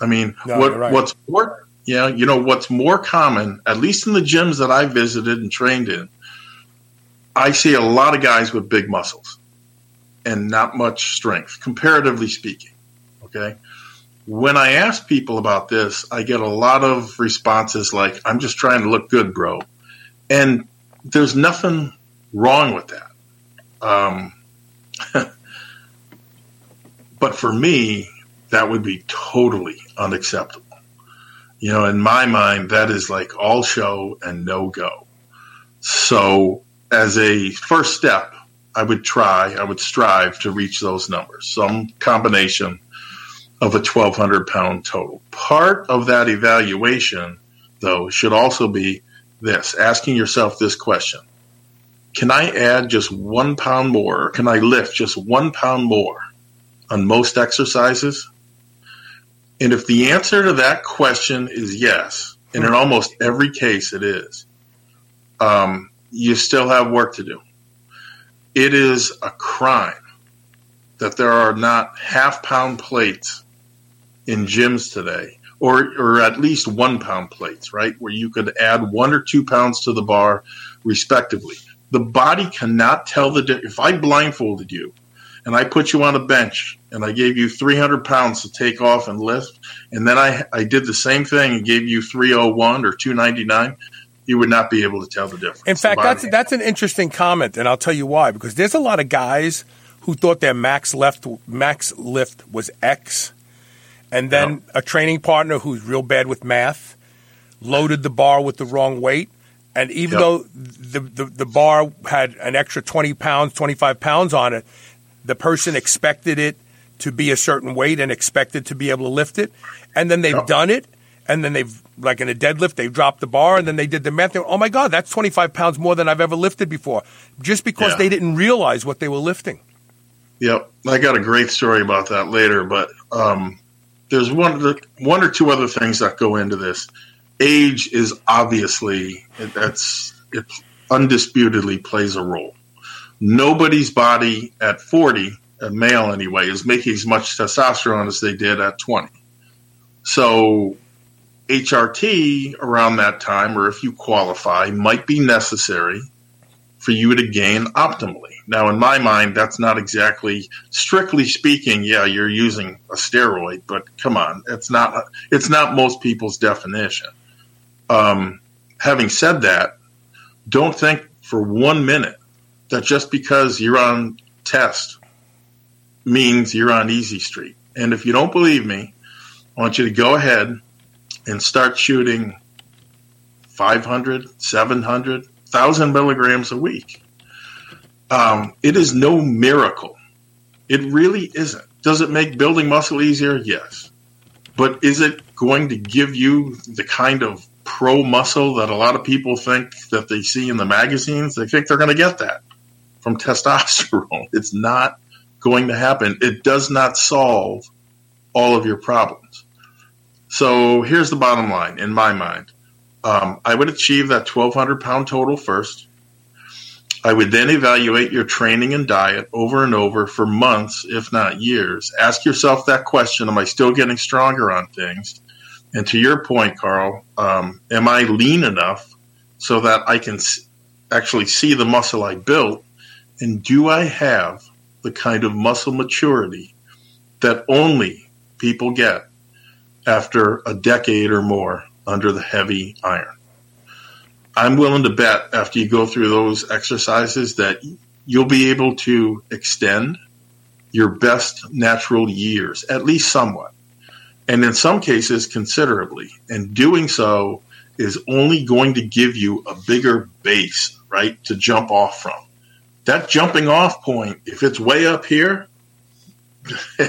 I mean, no, what right. what's more Yeah, you know, what's more common, at least in the gyms that I visited and trained in, I see a lot of guys with big muscles and not much strength, comparatively speaking, okay? When I ask people about this, I get a lot of responses like, I'm just trying to look good, bro. And there's nothing wrong with that. Um, but for me, that would be totally unacceptable. You know, in my mind, that is like all show and no go. So as a first step, I would try, I would strive to reach those numbers, some combination of a twelve hundred pound total. Part of that evaluation, though, should also be this, asking yourself this question. Can I add just one pound more? Or can I lift just one pound more on most exercises? And if the answer to that question is yes, and in almost every case it is, um, you still have work to do. It is a crime that there are not half-pound plates in gyms today, or or at least one pound plates, right, where you could add one or two pounds to the bar respectively. The body cannot tell the difference. If I blindfolded you and I put you on a bench and I gave you three hundred pounds to take off and lift, and then I, I did the same thing and gave you three oh one or two ninety-nine, you would not be able to tell the difference. In fact, that's that's an interesting comment, and I'll tell you why. Because there's a lot of guys who thought their max left max lift was X, and then yeah. a training partner who's real bad with math loaded the bar with the wrong weight. And even yep. though the, the the bar had an extra twenty pounds, twenty-five pounds on it, the person expected it to be a certain weight and expected to be able to lift it. And then they've yep. done it. And then they've, like in a deadlift, they've dropped the bar. And then they did the math. They went, oh, my God, that's twenty-five pounds more than I've ever lifted before. Just because yeah. they didn't realize what they were lifting. Yep. I got a great story about that later. But um, there's one, the, one or two other things that go into this. Age is obviously, that's it undisputedly plays a role. Nobody's body at forty, a male anyway, is making as much testosterone as they did at twenty. So H R T around that time, or if you qualify, might be necessary for you to gain optimally. Now, in my mind, that's not exactly, strictly speaking, yeah, you're using a steroid, but come on, it's not, it's not most people's definition. Um, having said that, don't think for one minute that just because you're on test means you're on easy street. And if you don't believe me, I want you to go ahead and start shooting five hundred, seven hundred, one thousand milligrams a week. Um, it is no miracle. It really isn't. Does it make building muscle easier? Yes. But is it going to give you the kind of pro muscle that a lot of people think that they see in the magazines? They think they're going to get that from testosterone. It's not going to happen. It does not solve all of your problems. So here's the bottom line in my mind. Um, I would achieve that twelve hundred pound total first. I would then evaluate your training and diet over and over for months, if not years. Ask yourself that question, am I still getting stronger on things? And to your point, Carl, um, am I lean enough so that I can s- actually see the muscle I built? And do I have the kind of muscle maturity that only people get after a decade or more under the heavy iron? I'm willing to bet after you go through those exercises that you'll be able to extend your best natural years, at least somewhat, and in some cases considerably. And doing so is only going to give you a bigger base, right, to jump off from. That jumping off point, if it's way up here,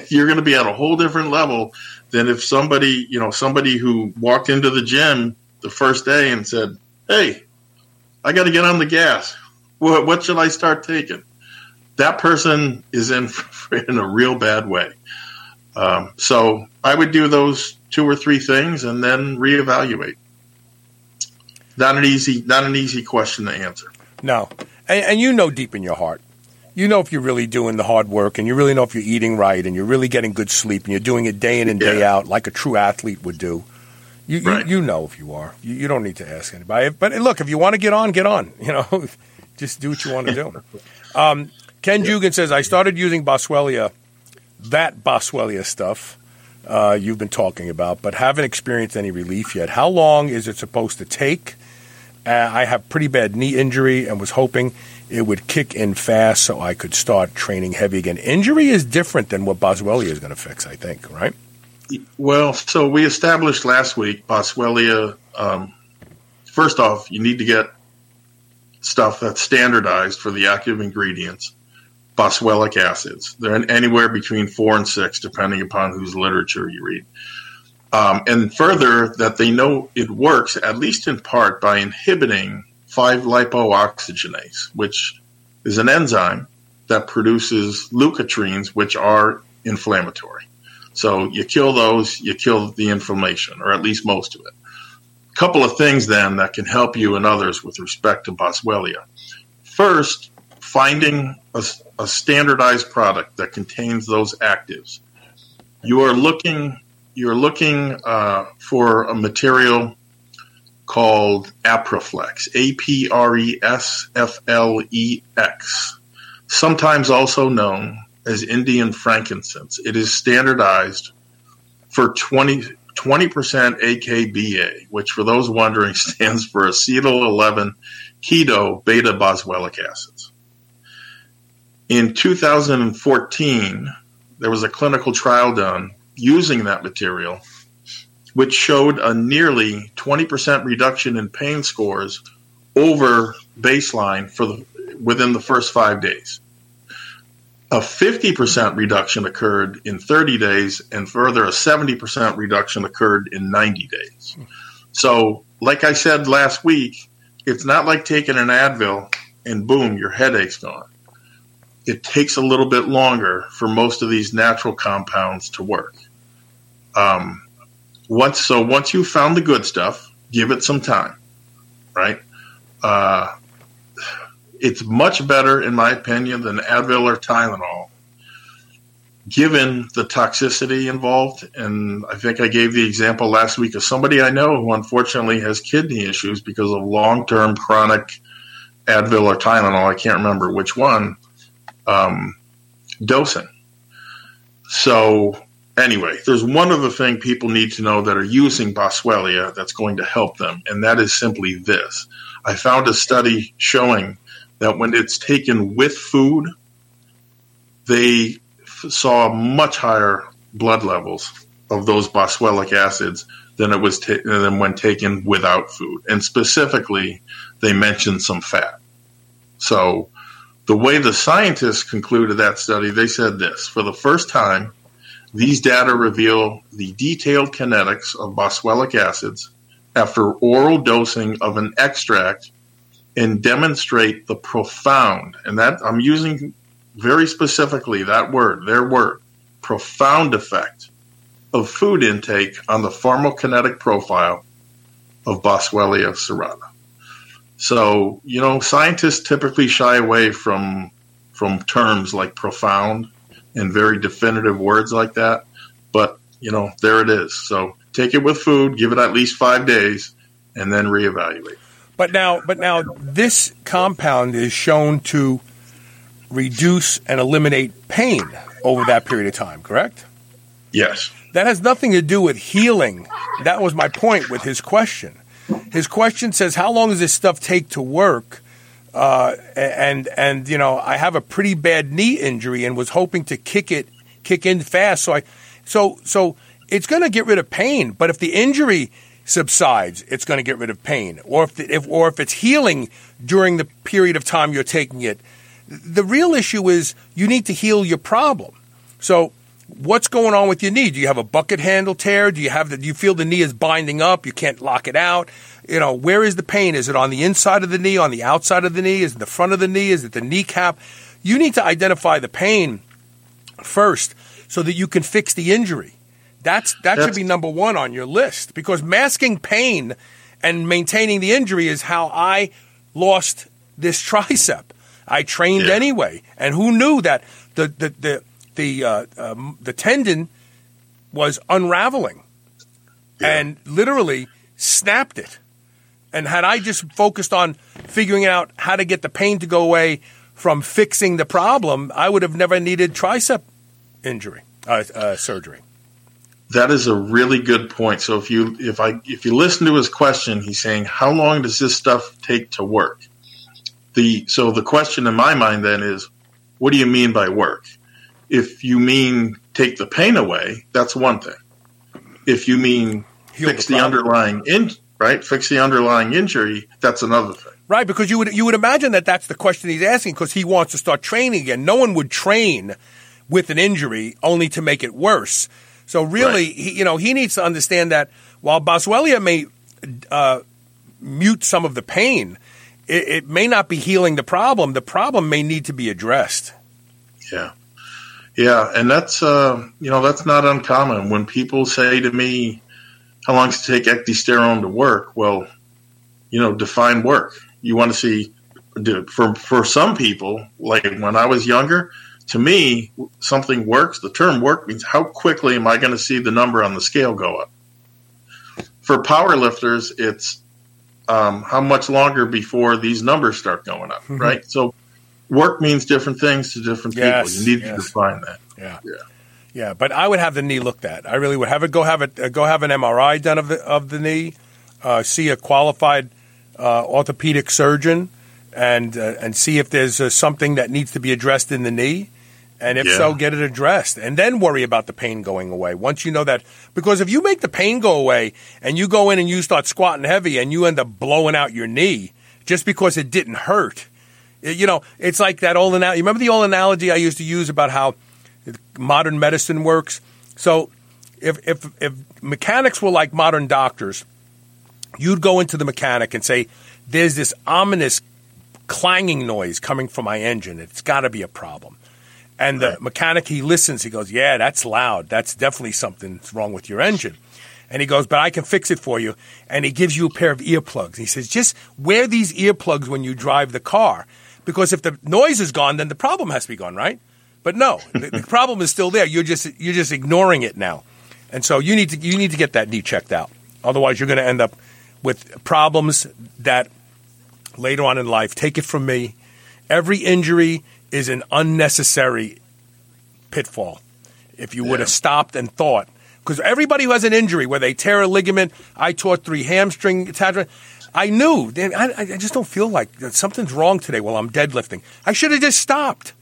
you're going to be at a whole different level than if somebody, you know, somebody who walked into the gym the first day and said, hey, I got to get on the gas. What, what should I start taking? That person is in in a real bad way. Um, so I would do those two or three things and then reevaluate. Not an easy, not an easy question to answer. No, and, and you know deep in your heart, you know if you're really doing the hard work, and you really know if you're eating right, and you're really getting good sleep, and you're doing it day in and day yeah. out like a true athlete would do. You, right. you you know if you are. You, you don't need to ask anybody. But look, if you want to get on, get on. You know, just do what you want to do. Um, Ken yeah. Dugan says, I started using Boswellia, that Boswellia stuff uh, you've been talking about, but haven't experienced any relief yet. How long is it supposed to take? Uh, I have pretty bad knee injury and was hoping it would kick in fast so I could start training heavy again. Injury is different than what Boswellia is going to fix, I think, right? Well, so we established last week, Boswellia, um, first off, you need to get stuff that's standardized for the active ingredients, boswellic acids. They're in anywhere between four and six, depending upon whose literature you read. Um, and further, that they know it works, at least in part, by inhibiting five-lipoxygenase, which is an enzyme that produces leukotrienes, which are inflammatory. So you kill those, you kill the inflammation, or at least most of it. A couple of things then that can help you and others with respect to Boswellia. First, finding a, a standardized product that contains those actives. You are looking you're looking uh, for a material called Aproflex, A P R E S F L E X, sometimes also known as Indian frankincense. It is standardized for twenty percent A K B A, which for those wondering stands for acetyl eleven keto beta boswellic acids. In two thousand fourteen, there was a clinical trial done using that material, which showed a nearly twenty percent reduction in pain scores over baseline for the, within the first five days. A fifty percent reduction occurred in thirty days, and further a seventy percent reduction occurred in ninety days. So, like I said last week, it's not like taking an Advil and boom, your headache's gone. It takes a little bit longer for most of these natural compounds to work. Um, once, so once you've found the good stuff, give it some time, right? Uh, it's much better, in my opinion, than Advil or Tylenol, given the toxicity involved. And I think I gave the example last week of somebody I know who unfortunately has kidney issues because of long-term chronic Advil or Tylenol, I can't remember which one, Um, dosing. So anyway, there's one other thing people need to know that are using Boswellia that's going to help them, and that is simply this. I found a study showing that when it's taken with food, they f- saw much higher blood levels of those boswellic acids than it was ta- than when taken without food. And specifically, they mentioned some fat. So the way the scientists concluded that study, they said this: for the first time, these data reveal the detailed kinetics of boswellic acids after oral dosing of an extract and demonstrate the profound, and that I'm using very specifically that word, their word, profound effect of food intake on the pharmacokinetic profile of Boswellia serrata. So, you know, scientists typically shy away from from terms like profound and very definitive words like that. But, you know, there it is. So take it with food, give it at least five days, and then reevaluate. But now, but now this compound is shown to reduce and eliminate pain over that period of time, correct? Yes. That has nothing to do with healing. That was my point with his question. His question says, how long does this stuff take to work? Uh, and, and you know, I have a pretty bad knee injury and was hoping to kick it, kick in fast. So I, so, so it's going to get rid of pain. But if the injury subsides, it's going to get rid of pain. Or if, the, if, or if it's healing during the period of time you're taking it, the real issue is you need to heal your problem. So what's going on with your knee? Do you have a bucket handle tear? Do you have the, do you feel the knee is binding up? You can't lock it out. You know, where is the pain? Is it on the inside of the knee, on the outside of the knee? Is it the front of the knee? Is it the kneecap? You need to identify the pain first so that you can fix the injury. That's that That's, should be number one on your list, because masking pain and maintaining the injury is how I lost this tricep. I trained yeah. anyway, and who knew that the the the The uh, um, the tendon was unraveling yeah. and literally snapped it. And had I just focused on figuring out how to get the pain to go away from fixing the problem, I would have never needed tricep injury uh, uh, surgery. That is a really good point. So if you if I if you listen to his question, he's saying, how long does this stuff take to work? The so the question in my mind then is, what do you mean by work? If you mean take the pain away, that's one thing. If you mean Heal fix the, the underlying in, right, fix the underlying injury, that's another thing. Right, because you would you would imagine that that's the question he's asking, because he wants to start training again. No one would train with an injury only to make it worse. So really, right. he, you know, he needs to understand that while Boswellia may uh, mute some of the pain, it, it may not be healing the problem. The problem may need to be addressed. Yeah. Yeah, and that's uh, you know that's not uncommon. When people say to me, "How long does it take ectosterone to work?" Well, you know, define work. You want to see for for some people, like when I was younger, to me, something works. The term work means how quickly am I going to see the number on the scale go up? For power lifters, it's um, how much longer before these numbers start going up, mm-hmm. right? So work means different things to different yes, people. You need yes. to define that. Yeah. yeah. Yeah, but I would have the knee looked at. I really would have it. Go have it. Uh, go have an M R I done of the of the knee. Uh, see a qualified uh, orthopedic surgeon, and uh, and see if there's uh, something that needs to be addressed in the knee, and if yeah. so, get it addressed, and then worry about the pain going away. Once you know that, because if you make the pain go away and you go in and you start squatting heavy and you end up blowing out your knee just because it didn't hurt, it, you know, it's like that old analogy. Remember the old analogy I used to use about how modern medicine works. So if, if if mechanics were like modern doctors, you'd go into the mechanic and say, there's this ominous clanging noise coming from my engine. It's got to be a problem. And right. the mechanic, he listens. He goes, yeah, that's loud. That's definitely something's wrong with your engine. And he goes, but I can fix it for you. And he gives you a pair of earplugs. He says, just wear these earplugs when you drive the car. Because if the noise is gone, then the problem has to be gone, right? But no, the, the problem is still there. You're just you're just ignoring it now, and so you need to you need to get that knee checked out. Otherwise, you're going to end up with problems that later on in life. Take it from me, every injury is an unnecessary pitfall. If you yeah. would have stopped and thought, because everybody who has an injury, where they tear a ligament, I tore three hamstring attachments. I knew I, I just don't feel like something's wrong today. While I'm deadlifting, I should have just stopped.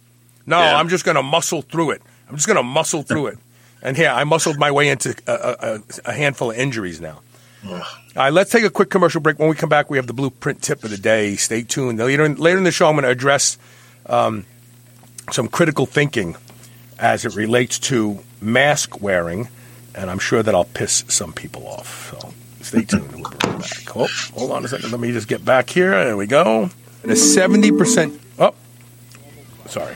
No, yeah. I'm just going to muscle through it. I'm just going to muscle through it. And here, yeah, I muscled my way into a, a, a handful of injuries now. Ugh. All right, let's take a quick commercial break. When we come back, we have the Blueprint Tip of the Day. Stay tuned. Later in, later in the show, I'm going to address um, some critical thinking as it relates to mask wearing, and I'm sure that I'll piss some people off. So stay tuned. We'll be right back. Oh, hold on a second. Let me just get back here. There we go. And a seventy percent – oh, sorry.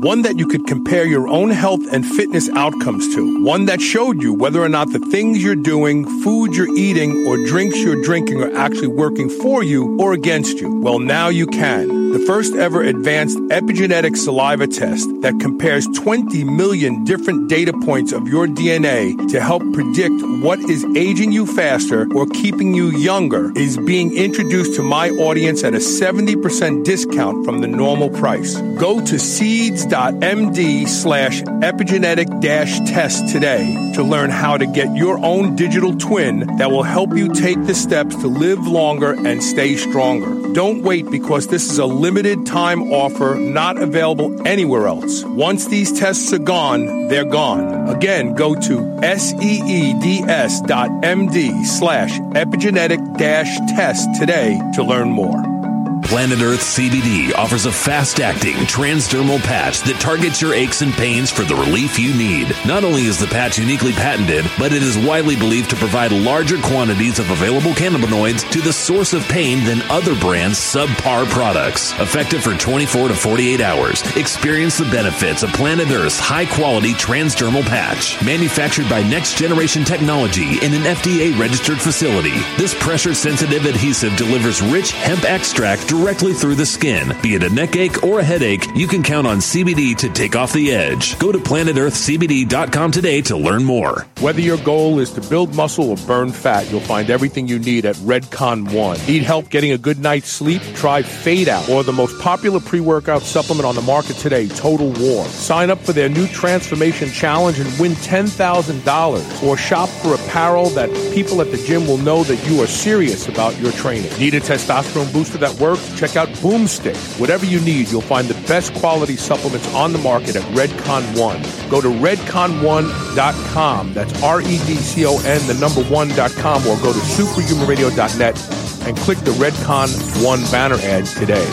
one that you could compare your own health and fitness outcomes to, one that showed you whether or not the things you're doing, foods you're eating, or drinks you're drinking are actually working for you or against you. Well, now you can. The first ever advanced epigenetic saliva test that compares twenty million different data points of your D N A to help predict what is aging you faster or keeping you younger is being introduced to my audience at a seventy percent discount from the normal price. Go to seeds.md slash epigenetic dash test today to learn how to get your own digital twin that will help you take the steps to live longer and stay stronger. Don't wait, because this is a limited time offer not available anywhere else. Once these tests are gone, they're gone. Again, go to seeds dot md slash epigenetic dash test today to learn more. Planet Earth C B D offers a fast-acting transdermal patch that targets your aches and pains for the relief you need. Not only is the patch uniquely patented, but it is widely believed to provide larger quantities of available cannabinoids to the source of pain than other brands' subpar products. Effective for twenty-four to forty-eight hours, experience the benefits of Planet Earth's high-quality transdermal patch. Manufactured by next-generation technology in an F D A-registered facility, this pressure-sensitive adhesive delivers rich hemp extract directly through the skin. Be it a neck ache or a headache, you can count on C B D to take off the edge. Go to planet earth c b d dot com today to learn more. Whether your goal is to build muscle or burn fat, you'll find everything you need at Redcon one. Need help getting a good night's sleep? Try Fade Out, or the most popular pre-workout supplement on the market today, Total War. Sign up for their new Transformation Challenge and win ten thousand dollars, or shop for apparel that people at the gym will know that you are serious about your training. Need a testosterone booster that works? Check out Boomstick. Whatever you need, you'll find the best quality supplements on the market at Redcon one. Go to redcon one dot com. That's R E D C O N, the number one dot com, or go to superhuman radio dot net and click the Redcon one banner ad today.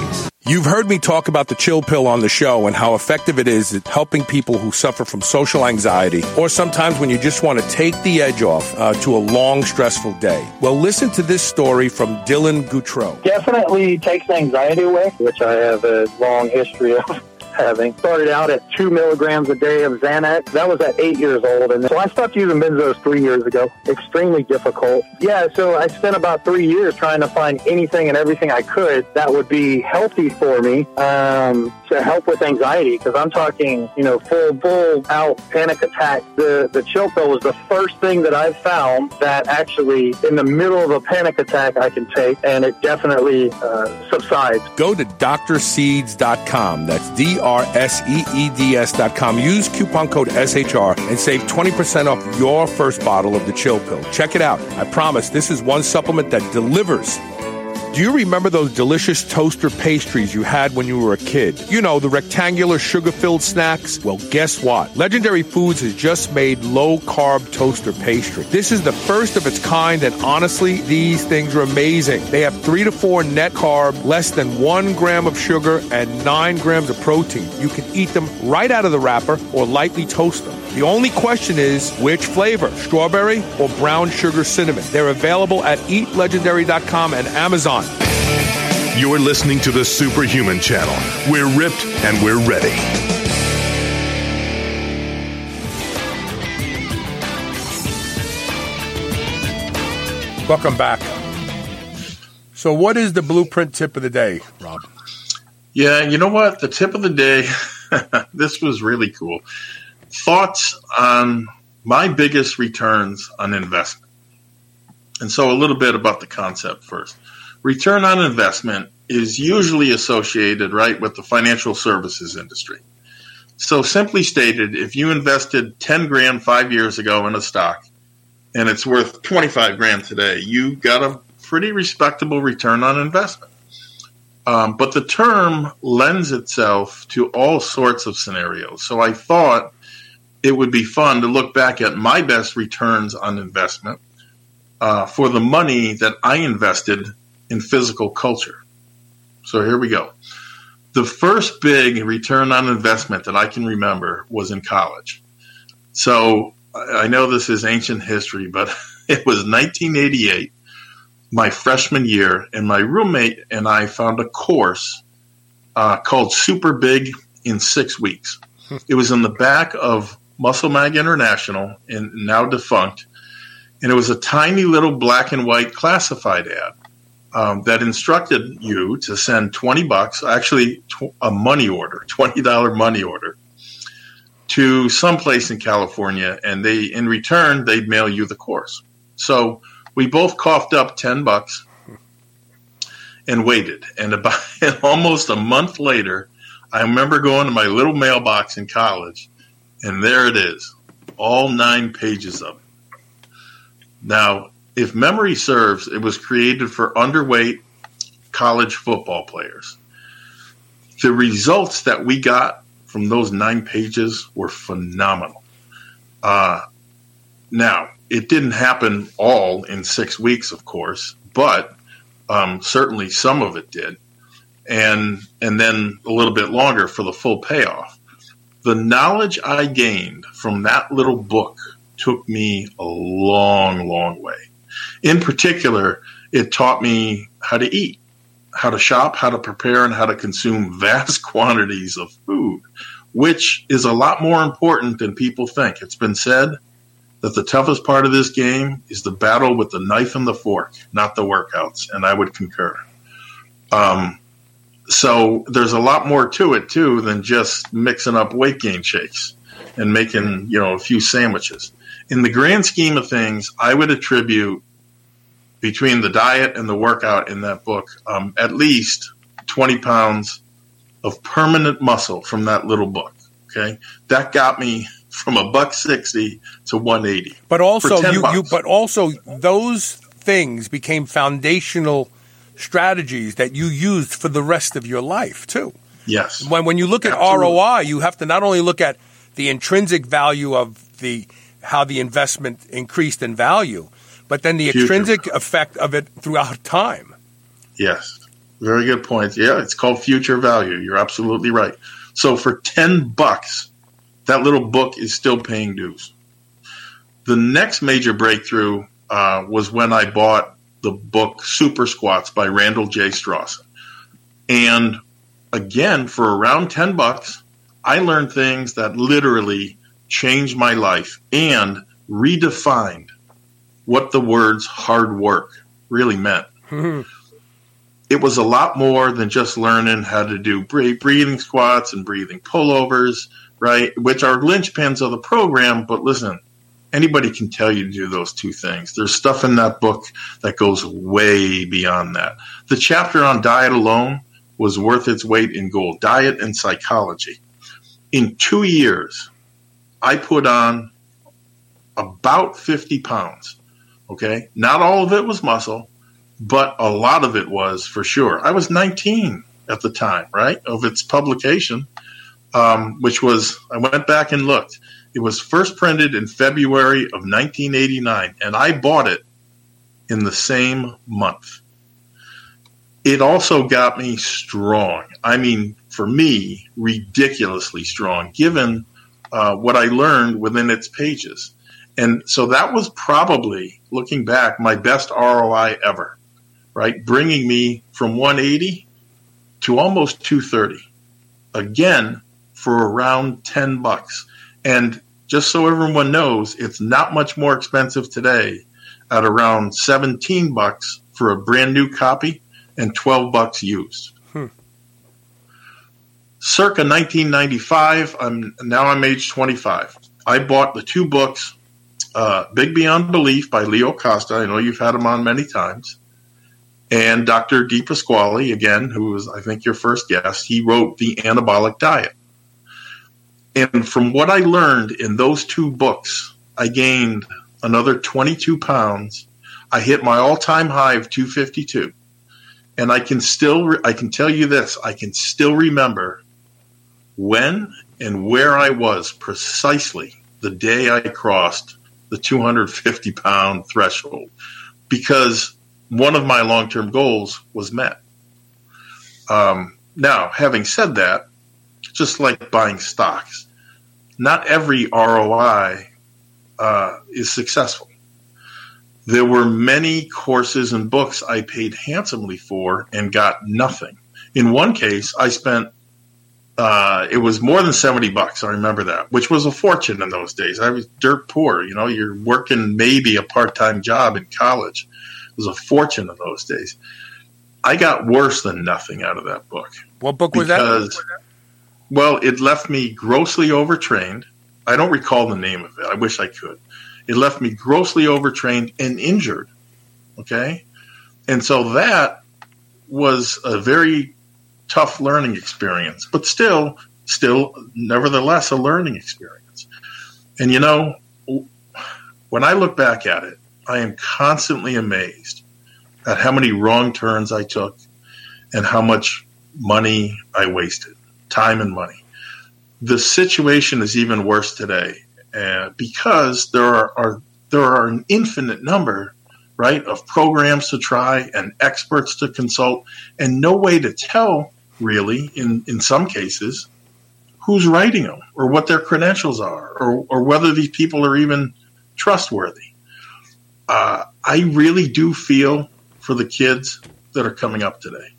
You've heard me talk about the chill pill on the show and how effective it is at helping people who suffer from social anxiety or sometimes when you just want to take the edge off uh, to a long, stressful day. Well, listen to this story from Dylan Goutreau. Definitely takes anxiety away, which I have a long history of. Having started out at two milligrams a day of Xanax. That was at eight years old. And so I stopped using benzos three years ago. Extremely difficult. Yeah, so I spent about three years trying to find anything and everything I could that would be healthy for me um, to help with anxiety. Because I'm talking, you know, full, full out panic attack. The, the chill pill was the first thing that I found that actually in the middle of a panic attack I can take. And it definitely uh, subsides. Go to Dr Seeds dot com. That's D R S E E D S dot com. Use coupon code S H R and save twenty percent off your first bottle of the chill pill. Check it out. I promise this is one supplement that delivers. Do you remember those delicious toaster pastries you had when you were a kid? You know, the rectangular sugar-filled snacks? Well, guess what? Legendary Foods has just made low-carb toaster pastry. This is the first of its kind, and honestly, these things are amazing. They have three to four net carb, less than one gram of sugar, and nine grams of protein. You can eat them right out of the wrapper or lightly toast them. The only question is, which flavor? Strawberry or brown sugar cinnamon? They're available at eat legendary dot com and Amazon. You're listening to the Superhuman Channel. We're ripped and we're ready. Welcome back. So what is the blueprint tip of the day, Rob? Yeah, you know what? The tip of the day, this was really cool. Thoughts on my biggest returns on investment. And so a little bit about the concept first. Return on investment is usually associated, right, with the financial services industry. So simply stated, if you invested ten grand five years ago in a stock and it's worth twenty-five grand today, you got a pretty respectable return on investment. Um, but the term lends itself to all sorts of scenarios. So I thought it would be fun to look back at my best returns on investment uh, for the money that I invested in physical culture. So here we go. The first big return on investment that I can remember was in college. So I know this is ancient history, but it was nineteen eighty-eight, my freshman year, and my roommate and I found a course uh, called Super Big in Six Weeks. It was in the back of Muscle Mag International, and now defunct, and it was a tiny little black and white classified ad um, that instructed you to send twenty bucks, actually tw- a money order, twenty dollars money order, to someplace in California, and they, in return, they'd mail you the course. So we both coughed up ten bucks and waited, and about almost a month later, I remember going to my little mailbox in college. And there it is, all nine pages of it. Now, if memory serves, it was created for underweight college football players. The results that we got from those nine pages were phenomenal. Uh, now, it didn't happen all in six weeks, of course, but um, certainly some of it did. And, and then a little bit longer for the full payoff. The knowledge I gained from that little book took me a long, long way. In particular, it taught me how to eat, how to shop, how to prepare, and how to consume vast quantities of food, which is a lot more important than people think. It's been said that the toughest part of this game is the battle with the knife and the fork, not the workouts, and I would concur. Um So there's a lot more to it, too, than just mixing up weight gain shakes and making, you know, a few sandwiches. In the grand scheme of things, I would attribute between the diet and the workout in that book um, at least twenty pounds of permanent muscle from that little book. Okay, that got me from a buck sixty to one eighty. But also, you, you, but also those things became foundational strategies that you used for the rest of your life too. Yes. When when you look at Absolutely. R O I, you have to not only look at the intrinsic value of the how the investment increased in value, but then the Future. Extrinsic effect of it throughout time. Yes. Very good point. Yeah, it's called future value. You're absolutely right. So for ten bucks, that little book is still paying dues. The next major breakthrough uh, was when I bought the book Super Squats by Randall J. Strawson. And again, for around ten bucks, I learned things that literally changed my life and redefined what the words hard work really meant. It was a lot more than just learning how to do breathing squats and breathing pullovers, right, which are linchpins of the program. But listen, anybody can tell you to do those two things. There's stuff in that book that goes way beyond that. The chapter on diet alone was worth its weight in gold. Diet and psychology. In two years, I put on about fifty pounds, okay? Not all of it was muscle, but a lot of it was, for sure. I was nineteen at the time, right, of its publication, um, which was, I went back and looked. It was first printed in February of nineteen eighty-nine, and I bought it in the same month. It also got me strong. I mean, for me, ridiculously strong, given uh, what I learned within its pages. And so that was probably, looking back, my best R O I ever, right? Bringing me from one eighty to almost two thirty, again, for around ten bucks. And just so everyone knows, it's not much more expensive today at around seventeen bucks for a brand new copy and twelve bucks used. Hmm. Circa nineteen ninety-five, I'm now I'm age twenty-five. I bought the two books, Uh, Big Beyond Belief by Leo Costa. I know you've had him on many times. And Doctor D. Pasquale, again, who was, I think, your first guest, he wrote The Anabolic Diet. And from what I learned in those two books, I gained another twenty-two pounds. I hit my all-time high of two fifty-two. And I can still, re- I can tell you this, I can still remember when and where I was precisely the day I crossed the two hundred fifty pound threshold, because one of my long-term goals was met. Um, now, having said that, just like buying stocks, not every R O I uh, is successful. There were many courses and books I paid handsomely for and got nothing. In one case, I spent Uh, it was more than seventy bucks. I remember that, which was a fortune in those days. I was dirt poor. You know, you're working maybe a part-time job in college. It was a fortune in those days. I got worse than nothing out of that book. What book was because, that? Well, it left me grossly overtrained. I don't recall the name of it. I wish I could. It left me grossly overtrained and injured. Okay. And so that was a very tough learning experience, but still, still, nevertheless, a learning experience. And, you know, when I look back at it, I am constantly amazed at how many wrong turns I took and how much money I wasted, time and money. The situation is even worse today uh, because there are, are there are an infinite number, right, of programs to try and experts to consult and no way to tell, really, in, in some cases, who's writing them or what their credentials are or, or whether these people are even trustworthy. Uh, I really do feel for the kids that are coming up today.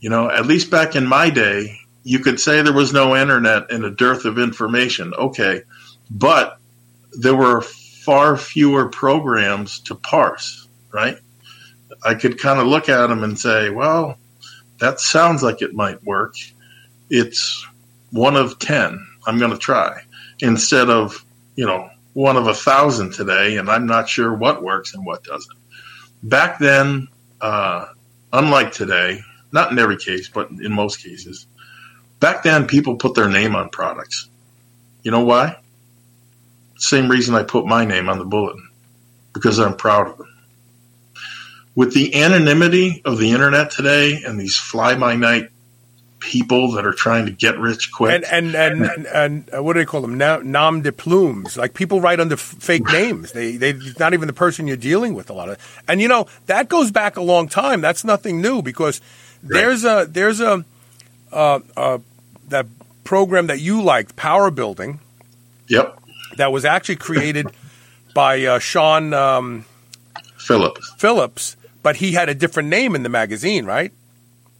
You know, at least back in my day, you could say there was no internet and a dearth of information. Okay, but there were far fewer programs to parse, right? I could kind of look at them and say, well, that sounds like it might work. It's one of ten. I'm going to try instead of, you know, one of a thousand today, and I'm not sure what works and what doesn't. Back then, uh, unlike today, not in every case, but in most cases, back then people put their name on products. You know why? Same reason I put my name on the bulletin, because I'm proud of them. With the anonymity of the internet today and these fly-by-night people that are trying to get rich quick. And, and, and, and, and what do they call them? Nom de plumes. Like, people write under fake names. They, they, it's not even the person you're dealing with a lot of. And, you know, that goes back a long time. That's nothing new because Right. There's a there's a uh, uh, that program that you liked, Power Building. Yep. That was actually created by uh, Sean um, Phillips. Phillips, but he had a different name in the magazine, right?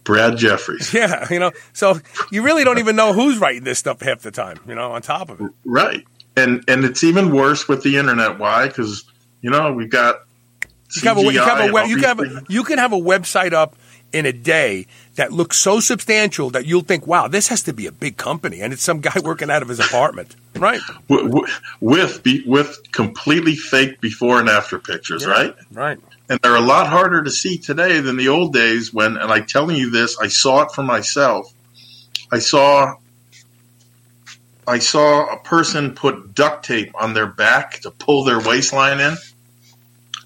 Brad Jeffries. Yeah, you know, so you really don't even know who's writing this stuff half the time, you know, on top of it. Right. And and it's even worse with the internet. Why? Because, you know, we've got C G I. You can have a website up in a day that looks so substantial that you'll think, wow, this has to be a big company. And it's some guy working out of his apartment. Right. With, with, with completely fake before and after pictures, yeah, right? Right. And they're a lot harder to see today than the old days when, and I'm telling you this, I saw it for myself. I saw I saw a person put duct tape on their back to pull their waistline in.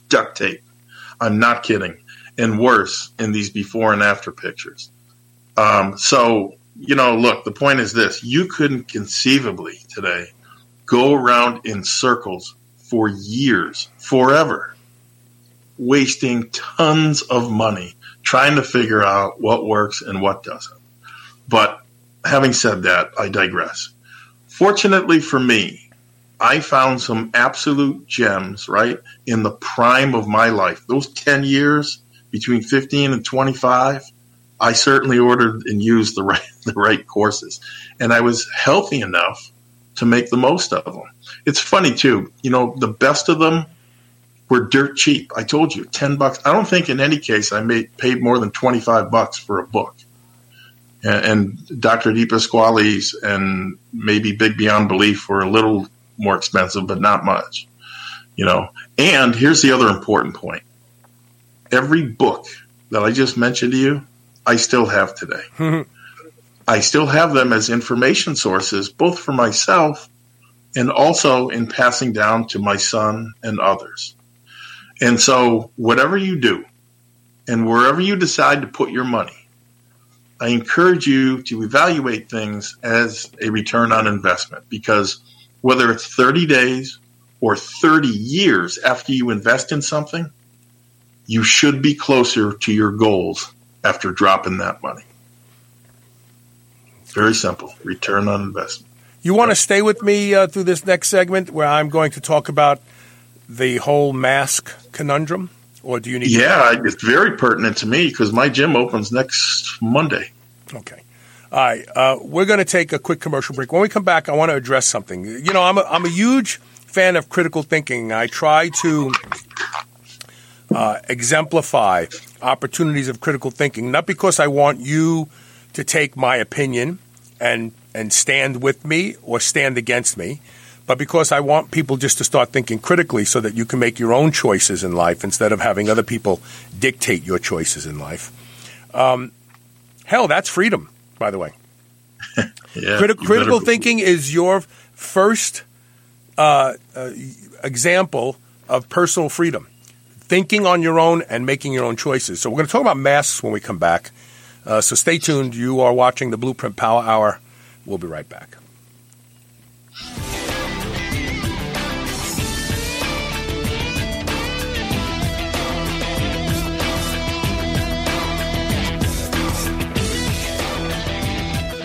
Duct tape. I'm not kidding. And worse in these before and after pictures. Um, so, you know, look, the point is this. You couldn't conceivably today go around in circles for years, forever, wasting tons of money trying to figure out what works and what doesn't. But having said that, I digress. Fortunately for me, I found some absolute gems, right, in the prime of my life. Those ten years, between fifteen and twenty-five, I certainly ordered and used the right, the right courses. And I was healthy enough to make the most of them. It's funny, too. You know, the best of them were dirt cheap. I told you, ten bucks. I don't think in any case I made paid more than twenty-five bucks for a book. And, and Doctor DePasquale's and maybe Big Beyond Belief were a little more expensive, but not much, you know. And here's the other important point. Every book that I just mentioned to you, I still have today. I still have them as information sources, both for myself and also in passing down to my son and others. And so whatever you do and wherever you decide to put your money, I encourage you to evaluate things as a return on investment, because whether it's thirty days or thirty years after you invest in something, you should be closer to your goals after dropping that money. Very simple. Return on investment. You want to stay with me uh, through this next segment where I'm going to talk about the whole mask conundrum, or do you need? Yeah, to- it's very pertinent to me because my gym opens next Monday. Okay. All right. Uh, we're going to take a quick commercial break. When we come back, I want to address something. You know, I'm a, I'm a huge fan of critical thinking. I try to uh, exemplify opportunities of critical thinking, not because I want you to take my opinion and and stand with me or stand against me, but because I want people just to start thinking critically so that you can make your own choices in life instead of having other people dictate your choices in life. Um, hell, that's freedom, by the way. yeah, Criti- critical be- thinking is your first uh, uh, example of personal freedom, thinking on your own and making your own choices. So we're going to talk about masks when we come back. Uh, so stay tuned. You are watching the Blueprint Power Hour. We'll be right back.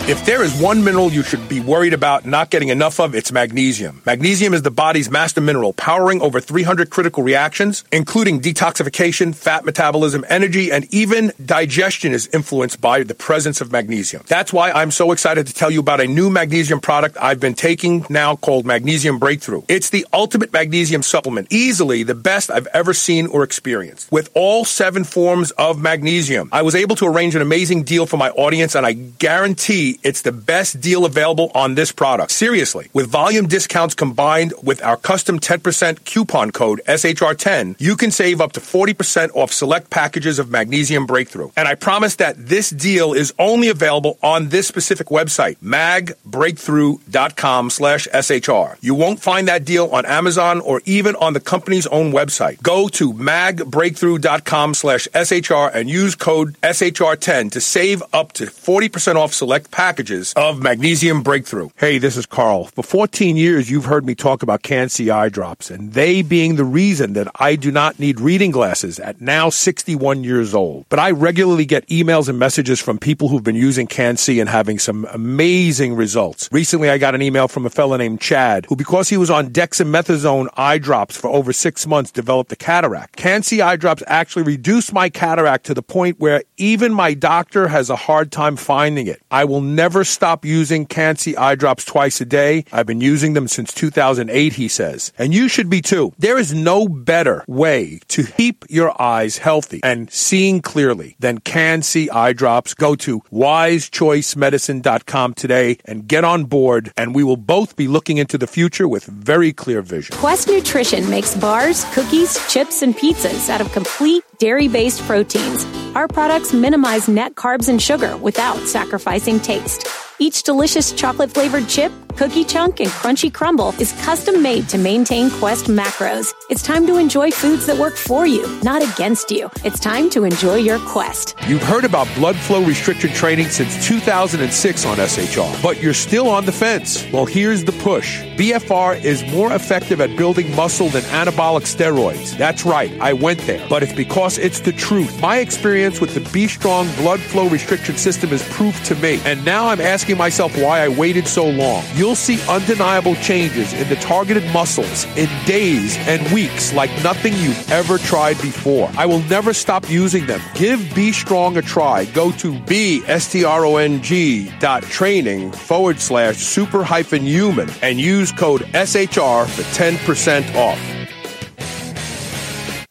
If there is one mineral you should be worried about not getting enough of, it's magnesium. Magnesium is the body's master mineral, powering over three hundred critical reactions, including detoxification, fat metabolism, energy, and even digestion is influenced by the presence of magnesium. That's why I'm so excited to tell you about a new magnesium product I've been taking now called Magnesium Breakthrough. It's the ultimate magnesium supplement, easily the best I've ever seen or experienced. With all seven forms of magnesium, I was able to arrange an amazing deal for my audience, and I guarantee it's the best deal available on this product. Seriously, with volume discounts combined with our custom ten percent coupon code S H R ten, you can save up to forty percent off select packages of Magnesium Breakthrough. And I promise that this deal is only available on this specific website, mag breakthrough dot com slash S H R. You won't find that deal on Amazon or even on the company's own website. Go to mag breakthrough dot com slash S H R and use code S H R ten to save up to forty percent off select packages packages of Magnesium Breakthrough. Hey, this is Carl. For fourteen years, you've heard me talk about Can-C eye drops, and they being the reason that I do not need reading glasses at now sixty-one years old. But I regularly get emails and messages from people who've been using Can-C and having some amazing results. Recently, I got an email from a fellow named Chad, who, because he was on dexamethasone eye drops for over six months, developed a cataract. Can-C eye drops actually reduced my cataract to the point where even my doctor has a hard time finding it. I will never stop using Can-C eye drops twice a day. I've been using them since two thousand eight, he says. And you should be too. There is no better way to keep your eyes healthy and seeing clearly than Can-C eye drops. Go to wise choice medicine dot com today and get on board, and we will both be looking into the future with very clear vision. Quest Nutrition makes bars, cookies, chips, and pizzas out of complete dairy-based proteins. Our products minimize net carbs and sugar without sacrificing taste. Each delicious chocolate-flavored chip, cookie chunk, and crunchy crumble is custom-made to maintain Quest macros. It's time to enjoy foods that work for you, not against you. It's time to enjoy your Quest. You've heard about blood flow restriction training since two thousand six on S H R, but you're still on the fence. Well, here's the push. B F R is more effective at building muscle than anabolic steroids. That's right, I went there, but it's because it's the truth. My experience with the B-Strong blood flow restriction system is proof to me, and now I'm asking myself why I waited so long. You'll see undeniable changes in the targeted muscles in days and weeks like nothing you've ever tried before. I will never stop using them. Give B-Strong a try. Go to B-S-T-R-O-N-G dot training forward slash super hyphen human and use code S H R for ten percent off.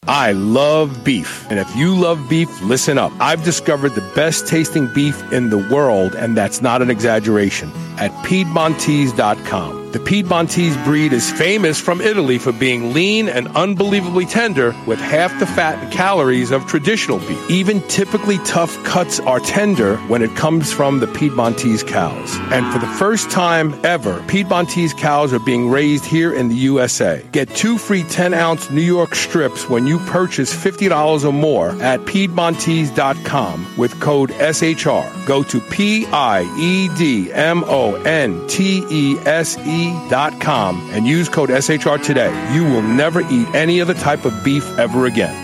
I love beef, and if you love beef, listen up. I've discovered the best tasting beef in the world, and that's not an exaggeration, at Piedmontese dot com. The Piedmontese breed is famous from Italy for being lean and unbelievably tender with half the fat and calories of traditional beef. Even typically tough cuts are tender when it comes from the Piedmontese cows. And for the first time ever, Piedmontese cows are being raised here in the U S A. Get two free ten-ounce New York strips when you purchase fifty dollars or more at Piedmontese dot com with code S H R. Go to P I E D M O N T E S E dot com and use code S H R today. You will never eat any other type of beef ever again.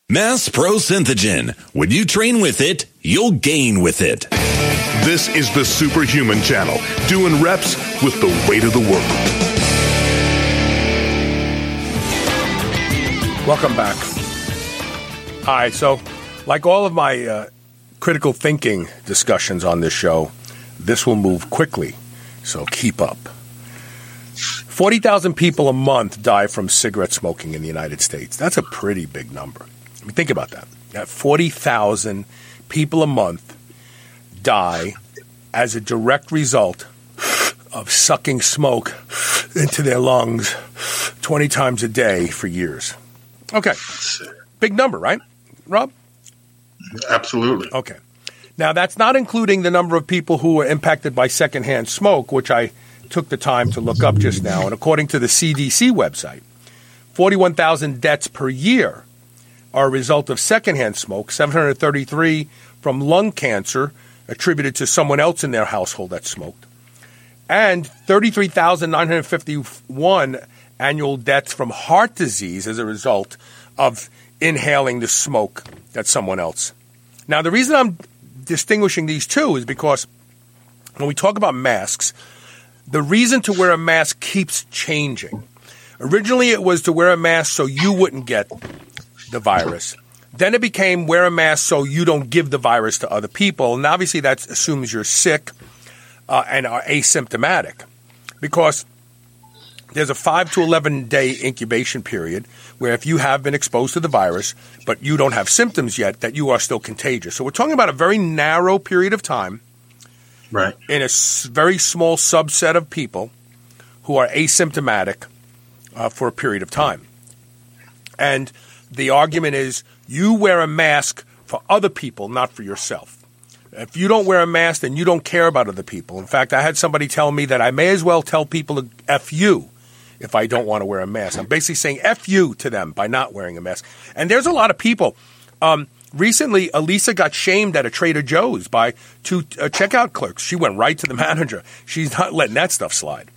Mass Pro Synthogen. When you train with it, you'll gain with it. This is the Superhuman Channel, doing reps with the weight of the world. Welcome back. All right, so like all of my uh, critical thinking discussions on this show, this will move quickly, so keep up. forty thousand people a month die from cigarette smoking in the United States. That's a pretty big number. I mean, think about that. That forty thousand people a month die as a direct result of sucking smoke into their lungs twenty times a day for years. Okay. Big number, right, Rob? Absolutely. Okay. Now, that's not including the number of people who were impacted by secondhand smoke, which I took the time to look up just now. And according to the C D C website, forty-one thousand deaths per year are a result of secondhand smoke, seven hundred thirty-three from lung cancer, attributed to someone else in their household that smoked, and thirty-three thousand nine hundred fifty-one annual deaths from heart disease as a result of inhaling the smoke that someone else. Now, the reason I'm distinguishing these two is because when we talk about masks, the reason to wear a mask keeps changing. Originally, it was to wear a mask so you wouldn't get the virus. Then it became wear a mask so you don't give the virus to other people. And obviously that assumes you're sick uh, and are asymptomatic, because there's a five to eleven day incubation period where if you have been exposed to the virus but you don't have symptoms yet, that you are still contagious. So we're talking about a very narrow period of time, right, in a very small subset of people who are asymptomatic uh, for a period of time. And the argument is you wear a mask for other people, not for yourself. If you don't wear a mask, then you don't care about other people. In fact, I had somebody tell me that I may as well tell people to F you if I don't want to wear a mask. I'm basically saying F you to them by not wearing a mask. And there's a lot of people. Um, recently, Elisa got shamed at a Trader Joe's by two uh, checkout clerks. She went right to the manager. She's not letting that stuff slide.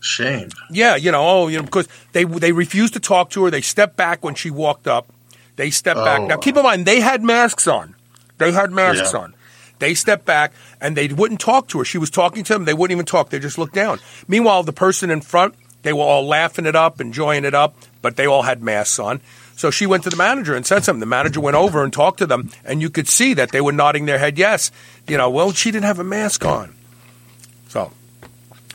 Shame. Yeah, you know, oh, you know, because they they refused to talk to her. They stepped back when she walked up. They stepped oh, back. Now, keep in mind, they had masks on. They had masks yeah. on. They stepped back, and they wouldn't talk to her. She was talking to them. They wouldn't even talk. They just looked down. Meanwhile, the person in front, they were all laughing it up, enjoying it up, but they all had masks on. So she went to the manager and said something. The manager went over and talked to them, and you could see that they were nodding their head yes. You know, well, she didn't have a mask on. So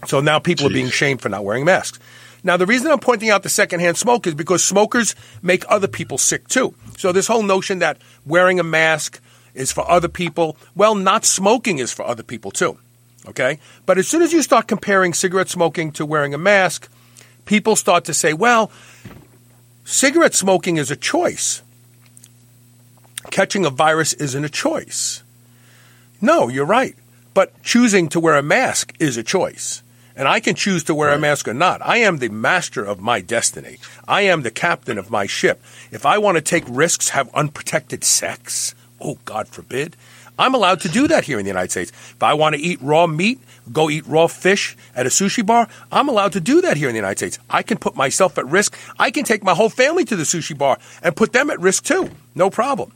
so now people Jeez. Are being shamed for not wearing masks. Now, the reason I'm pointing out the secondhand smoke is because smokers make other people sick too. So this whole notion that wearing a mask is for other people. Well, not smoking is for other people too, okay? But as soon as you start comparing cigarette smoking to wearing a mask, people start to say, well, cigarette smoking is a choice. Catching a virus isn't a choice. No, you're right. But choosing to wear a mask is a choice. And I can choose to wear a mask or not. I am the master of my destiny. I am the captain of my ship. If I want to take risks, have unprotected sex, oh, God forbid. I'm allowed to do that here in the United States. If I want to eat raw meat, go eat raw fish at a sushi bar, I'm allowed to do that here in the United States. I can put myself at risk. I can take my whole family to the sushi bar and put them at risk too. No problem.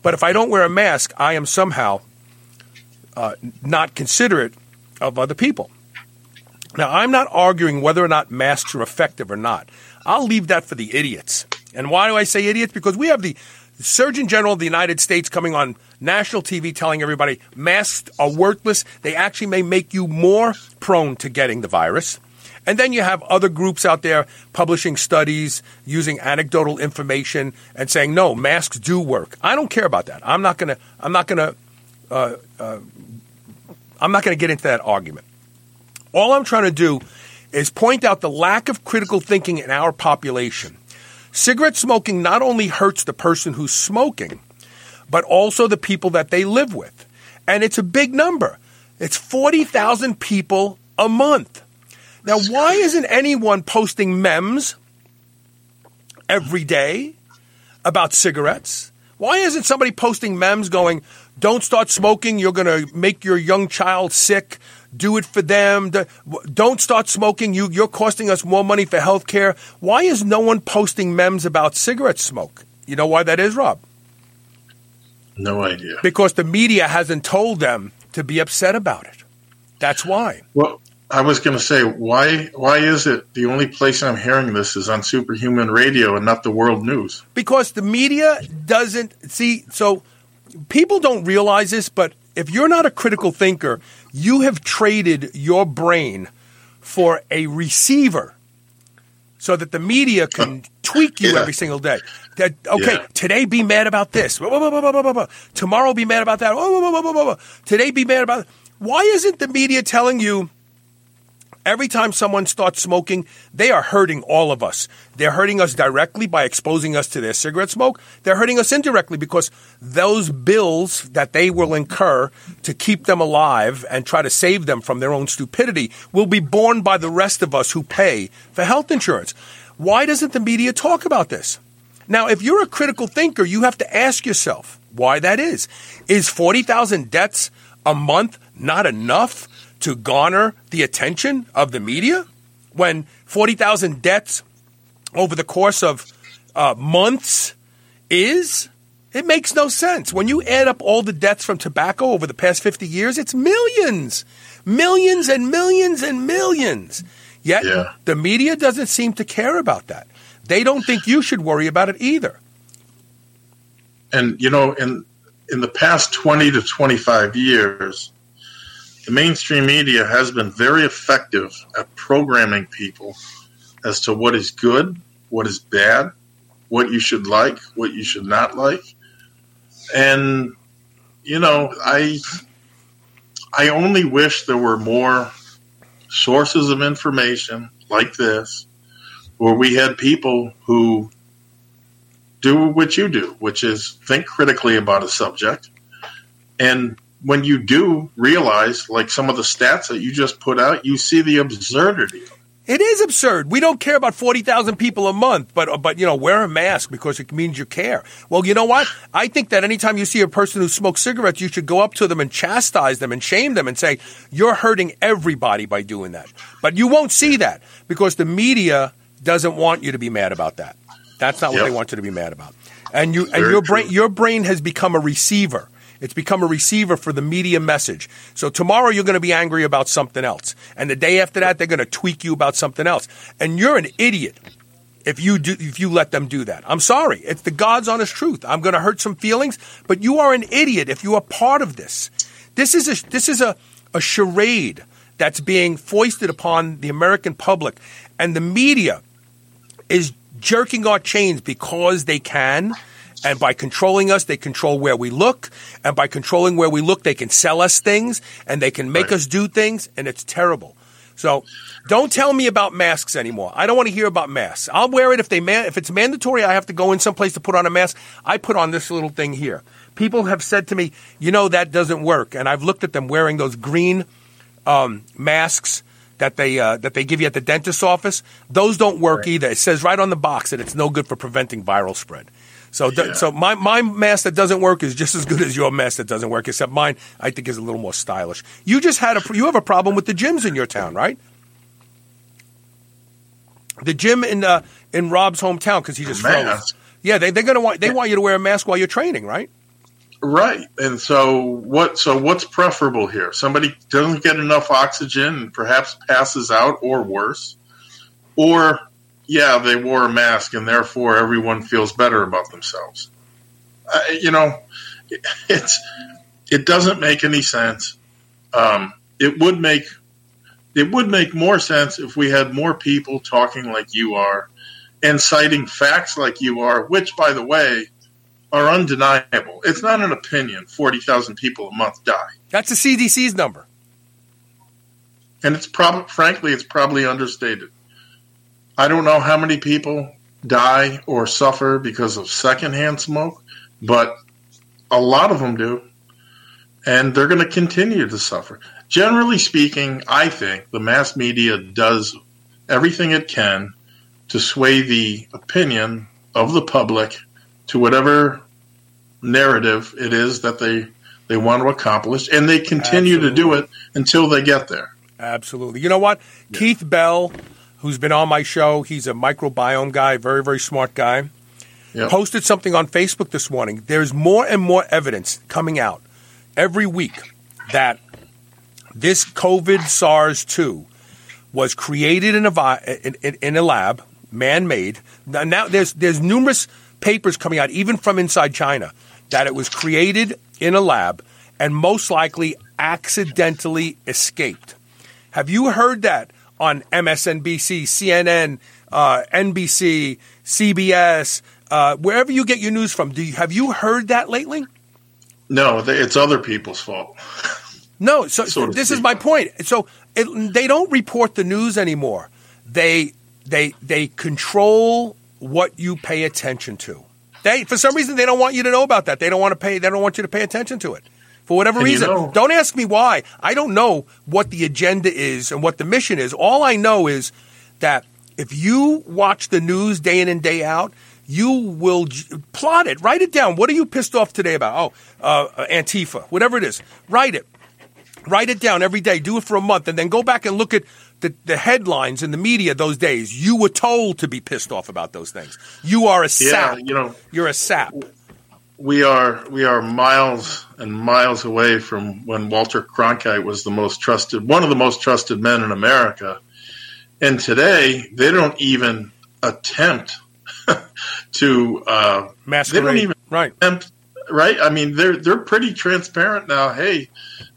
But if I don't wear a mask, I am somehow uh, not considerate of other people. Now, I'm not arguing whether or not masks are effective or not. I'll leave that for the idiots. And why do I say idiots? Because we have the The Surgeon General of the United States coming on national T V telling everybody masks are worthless. They actually may make you more prone to getting the virus. And then you have other groups out there publishing studies, using anecdotal information, and saying, no, masks do work. I don't care about that. I'm not going to I'm not going to uh, uh, I'm not going to get into that argument. All I'm trying to do is point out the lack of critical thinking in our population. Cigarette smoking not only hurts the person who's smoking, but also the people that they live with. And it's a big number. It's forty thousand people a month. Now, why isn't anyone posting memes every day about cigarettes? Why isn't somebody posting memes going, don't start smoking, you're going to make your young child sick? Do it for them. Don't start smoking. You, you're costing us more money for health care. Why is no one posting memes about cigarette smoke? You know why that is, Rob? No idea. Because the media hasn't told them to be upset about it. That's why. Well, I was going to say, why why is it the only place I'm hearing this is on Superhuman Radio and not the world news? Because the media doesn't – see, so people don't realize this, but if you're not a critical thinker – you have traded your brain for a receiver so that the media can tweak you yeah. every single day. That, okay, yeah. today be mad about this. Blah, blah, blah, blah, blah, blah. Tomorrow be mad about that. Blah, blah, blah, blah, blah. Today be mad about that. Why isn't the media telling you every time someone starts smoking, they are hurting all of us? They're hurting us directly by exposing us to their cigarette smoke. They're hurting us indirectly because those bills that they will incur to keep them alive and try to save them from their own stupidity will be borne by the rest of us who pay for health insurance. Why doesn't the media talk about this? Now, if you're a critical thinker, you have to ask yourself why that is. Is forty thousand deaths a month not enough to garner the attention of the media when forty thousand deaths over the course of uh, months is? It makes no sense. When you add up all the deaths from tobacco over the past fifty years, it's millions, millions and millions and millions. Yet yeah. the media doesn't seem to care about that. They don't think you should worry about it either. And, you know, in, in the past twenty to twenty-five years, the mainstream media has been very effective at programming people as to what is good, what is bad, what you should like, what you should not like. And, you know, I I only wish there were more sources of information like this where we had people who do what you do, which is think critically about a subject. And when you do realize, like some of the stats that you just put out, you see the absurdity of it. It is absurd. We don't care about forty thousand people a month, but, but you know, wear a mask because it means you care. Well, you know what? I think that anytime you see a person who smokes cigarettes, you should go up to them and chastise them and shame them and say, you're hurting everybody by doing that. But you won't see that because the media doesn't want you to be mad about that. That's not yep. what they want you to be mad about. And you Very and your brain, your brain has become a receiver. It's become a receiver for the media message. So tomorrow you're going to be angry about something else. And the day after that, they're going to tweak you about something else. And you're an idiot if you do, if you let them do that. I'm sorry. It's the God's honest truth. I'm going to hurt some feelings, but you are an idiot if you are part of this. This is a, this is a, a charade that's being foisted upon the American public. And the media is jerking our chains because they can. And by controlling us, they control where we look. And by controlling where we look, they can sell us things and they can make right. us do things. And it's terrible. So don't tell me about masks anymore. I don't want to hear about masks. I'll wear it if they man- if it's mandatory. I have to go in someplace to put on a mask. I put on this little thing here. People have said to me, you know, that doesn't work. And I've looked at them wearing those green um, masks that they uh, that they give you at the dentist's office. Those don't work right. either. It says right on the box that it's no good for preventing viral spread. So th- yeah. so my, my mask that doesn't work is just as good as your mask that doesn't work, except mine, I think, is a little more stylish. You just had a you have a problem with the gyms in your town, right? The gym in uh, in Rob's hometown, because he just froze. Yeah, they they're gonna want they want you to wear a mask while you're training, right? Right. And so what so what's preferable here? Somebody doesn't get enough oxygen and perhaps passes out or worse, or yeah, they wore a mask, and therefore everyone feels better about themselves. Uh, you know, it, it's it doesn't make any sense. Um, it would make it would make more sense if we had more people talking like you are and citing facts like you are, which, by the way, are undeniable. It's not an opinion. forty thousand people a month die. That's the C D C's number, and it's probably, frankly, it's probably understated. I don't know how many people die or suffer because of secondhand smoke, but a lot of them do, and they're going to continue to suffer. Generally speaking, I think the mass media does everything it can to sway the opinion of the public to whatever narrative it is that they, they want to accomplish, and they continue Absolutely. To do it until they get there. Absolutely. You know what? Yeah. Keith Bell, who's been on my show, he's a microbiome guy, very, very smart guy, yep. posted something on Facebook this morning. There's more and more evidence coming out every week that this COVID SARS two was created in a, vi- in, in, in a lab, man-made. Now, now there's, there's numerous papers coming out, even from inside China, that it was created in a lab and most likely accidentally escaped. Have you heard that? On M S N B C, C N N, uh, N B C, C B S, uh, wherever you get your news from. Do you, have you heard that lately? No, it's other people's fault. No, so, so this is my point. So it, they don't report the news anymore. They they they control what you pay attention to. They for some reason they don't want you to know about that. They don't want to pay. They don't want you to pay attention to it. For whatever and reason, you know. Don't ask me why. I don't know what the agenda is and what the mission is. All I know is that if you watch the news day in and day out, you will j- plot it. Write it down. What are you pissed off today about? Oh, uh, Antifa, whatever it is. Write it. Write it down every day. Do it for a month. And then go back and look at the, the headlines in the media those days. You were told to be pissed off about those things. You are a sap. Yeah, you know. You're a sap. We are we are miles and miles away from when Walter Cronkite was the most trusted, one of the most trusted men in America. And today, they don't even attempt to uh, masquerade. They don't even right. attempt, right? I mean, they're they're pretty transparent now. Hey,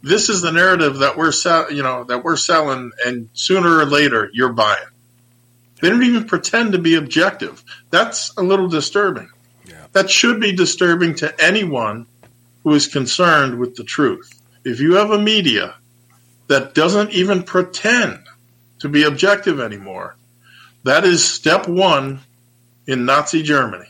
this is the narrative that we're sell, you know, that we're selling, and sooner or later, you're buying. They don't even pretend to be objective. That's a little disturbing. That should be disturbing to anyone who is concerned with the truth. If you have a media that doesn't even pretend to be objective anymore, that is step one in Nazi Germany.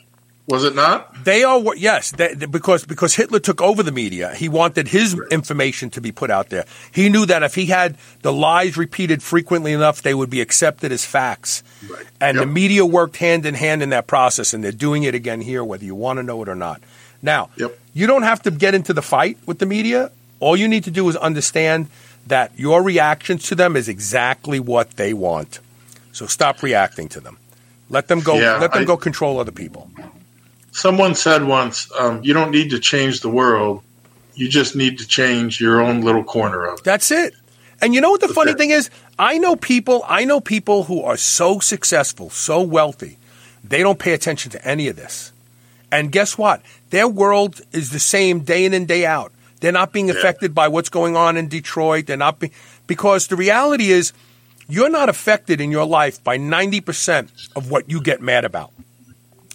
Was it not? They all were, yes, they, they, because because Hitler took over the media. He wanted his information to be put out there. He knew that if he had the lies repeated frequently enough, they would be accepted as facts. Right. And yep. The media worked hand in hand in that process, and they're doing it again here, whether you want to know it or not. Now, yep. You don't have to get into the fight with the media. All you need to do is understand that your reactions to them is exactly what they want. So stop reacting to them. Let them go. Yeah, let them I, go control other people. Someone said once, um, you don't need to change the world. You just need to change your own little corner of it. That's it. And you know what the funny thing is? I know people, I know people who are so successful, so wealthy, they don't pay attention to any of this. And guess what? Their world is the same day in and day out. They're not being affected by what's going on in Detroit. They're not be- because the reality is you're not affected in your life by ninety percent of what you get mad about.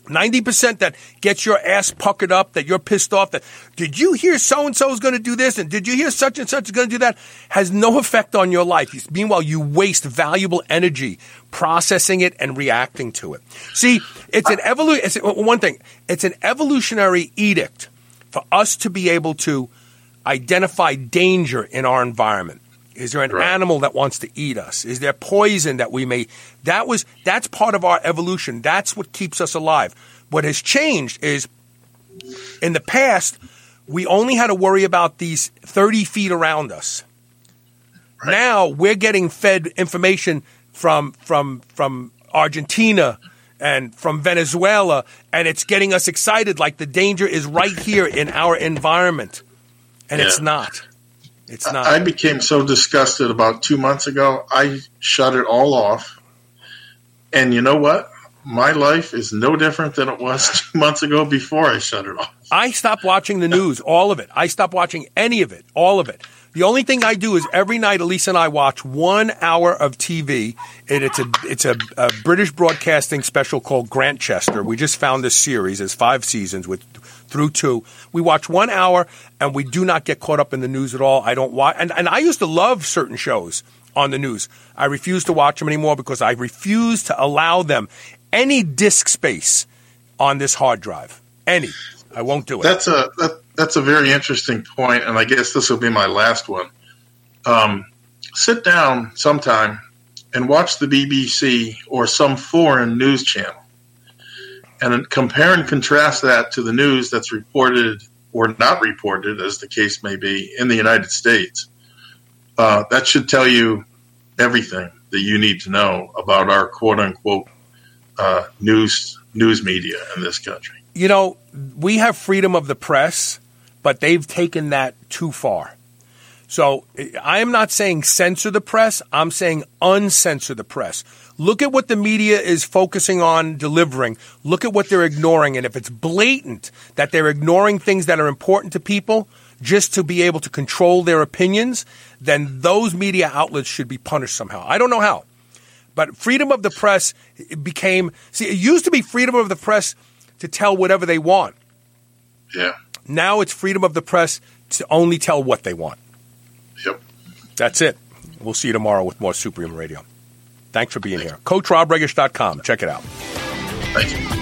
ninety percent that gets your ass puckered up, that you're pissed off, that did you hear so-and-so is going to do this and did you hear such and such is going to do that, has no effect on your life. Meanwhile, you waste valuable energy processing it and reacting to it. See, it's an evolu- it's, one thing, it's an evolutionary edict for us to be able to identify danger in our environment. Is there an right. animal that wants to eat us? Is there poison that we may – that was that's part of our evolution. That's what keeps us alive. What has changed is in the past, we only had to worry about these thirty feet around us. Right. Now we're getting fed information from from from Argentina and from Venezuela, and it's getting us excited like the danger is right here in our environment, and yeah. it's not. It's not. I became so disgusted about two months ago, I shut it all off. And you know what? My life is no different than it was two months ago before I shut it off. I stopped watching the news, all of it. I stopped watching any of it, all of it. The only thing I do is every night Elise and I watch one hour of T V, and it's a it's a, a British broadcasting special called Grantchester. We just found this series. It's five seasons with through two. We watch one hour, and we do not get caught up in the news at all. I don't watch, and, and I used to love certain shows on the news. I refuse to watch them anymore because I refuse to allow them any disk space on this hard drive. Any, I won't do it. That's a that- That's a very interesting point, and I guess this will be my last one. Um, sit down sometime and watch the B B C or some foreign news channel and compare and contrast that to the news that's reported or not reported, as the case may be, in the United States. Uh, that should tell you everything that you need to know about our quote-unquote uh, news, news media in this country. You know, we have freedom of the press, but they've taken that too far. So I am not saying censor the press. I'm saying uncensor the press. Look at what the media is focusing on delivering. Look at what they're ignoring. And if it's blatant that they're ignoring things that are important to people just to be able to control their opinions, then those media outlets should be punished somehow. I don't know how. But freedom of the press became – see, it used to be freedom of the press to tell whatever they want. Yeah. Now it's freedom of the press to only tell what they want. Yep. That's it. We'll see you tomorrow with more Superhuman Radio. Thanks for being Thank here. Coach Rob Regish dot com. Check it out. Thank you.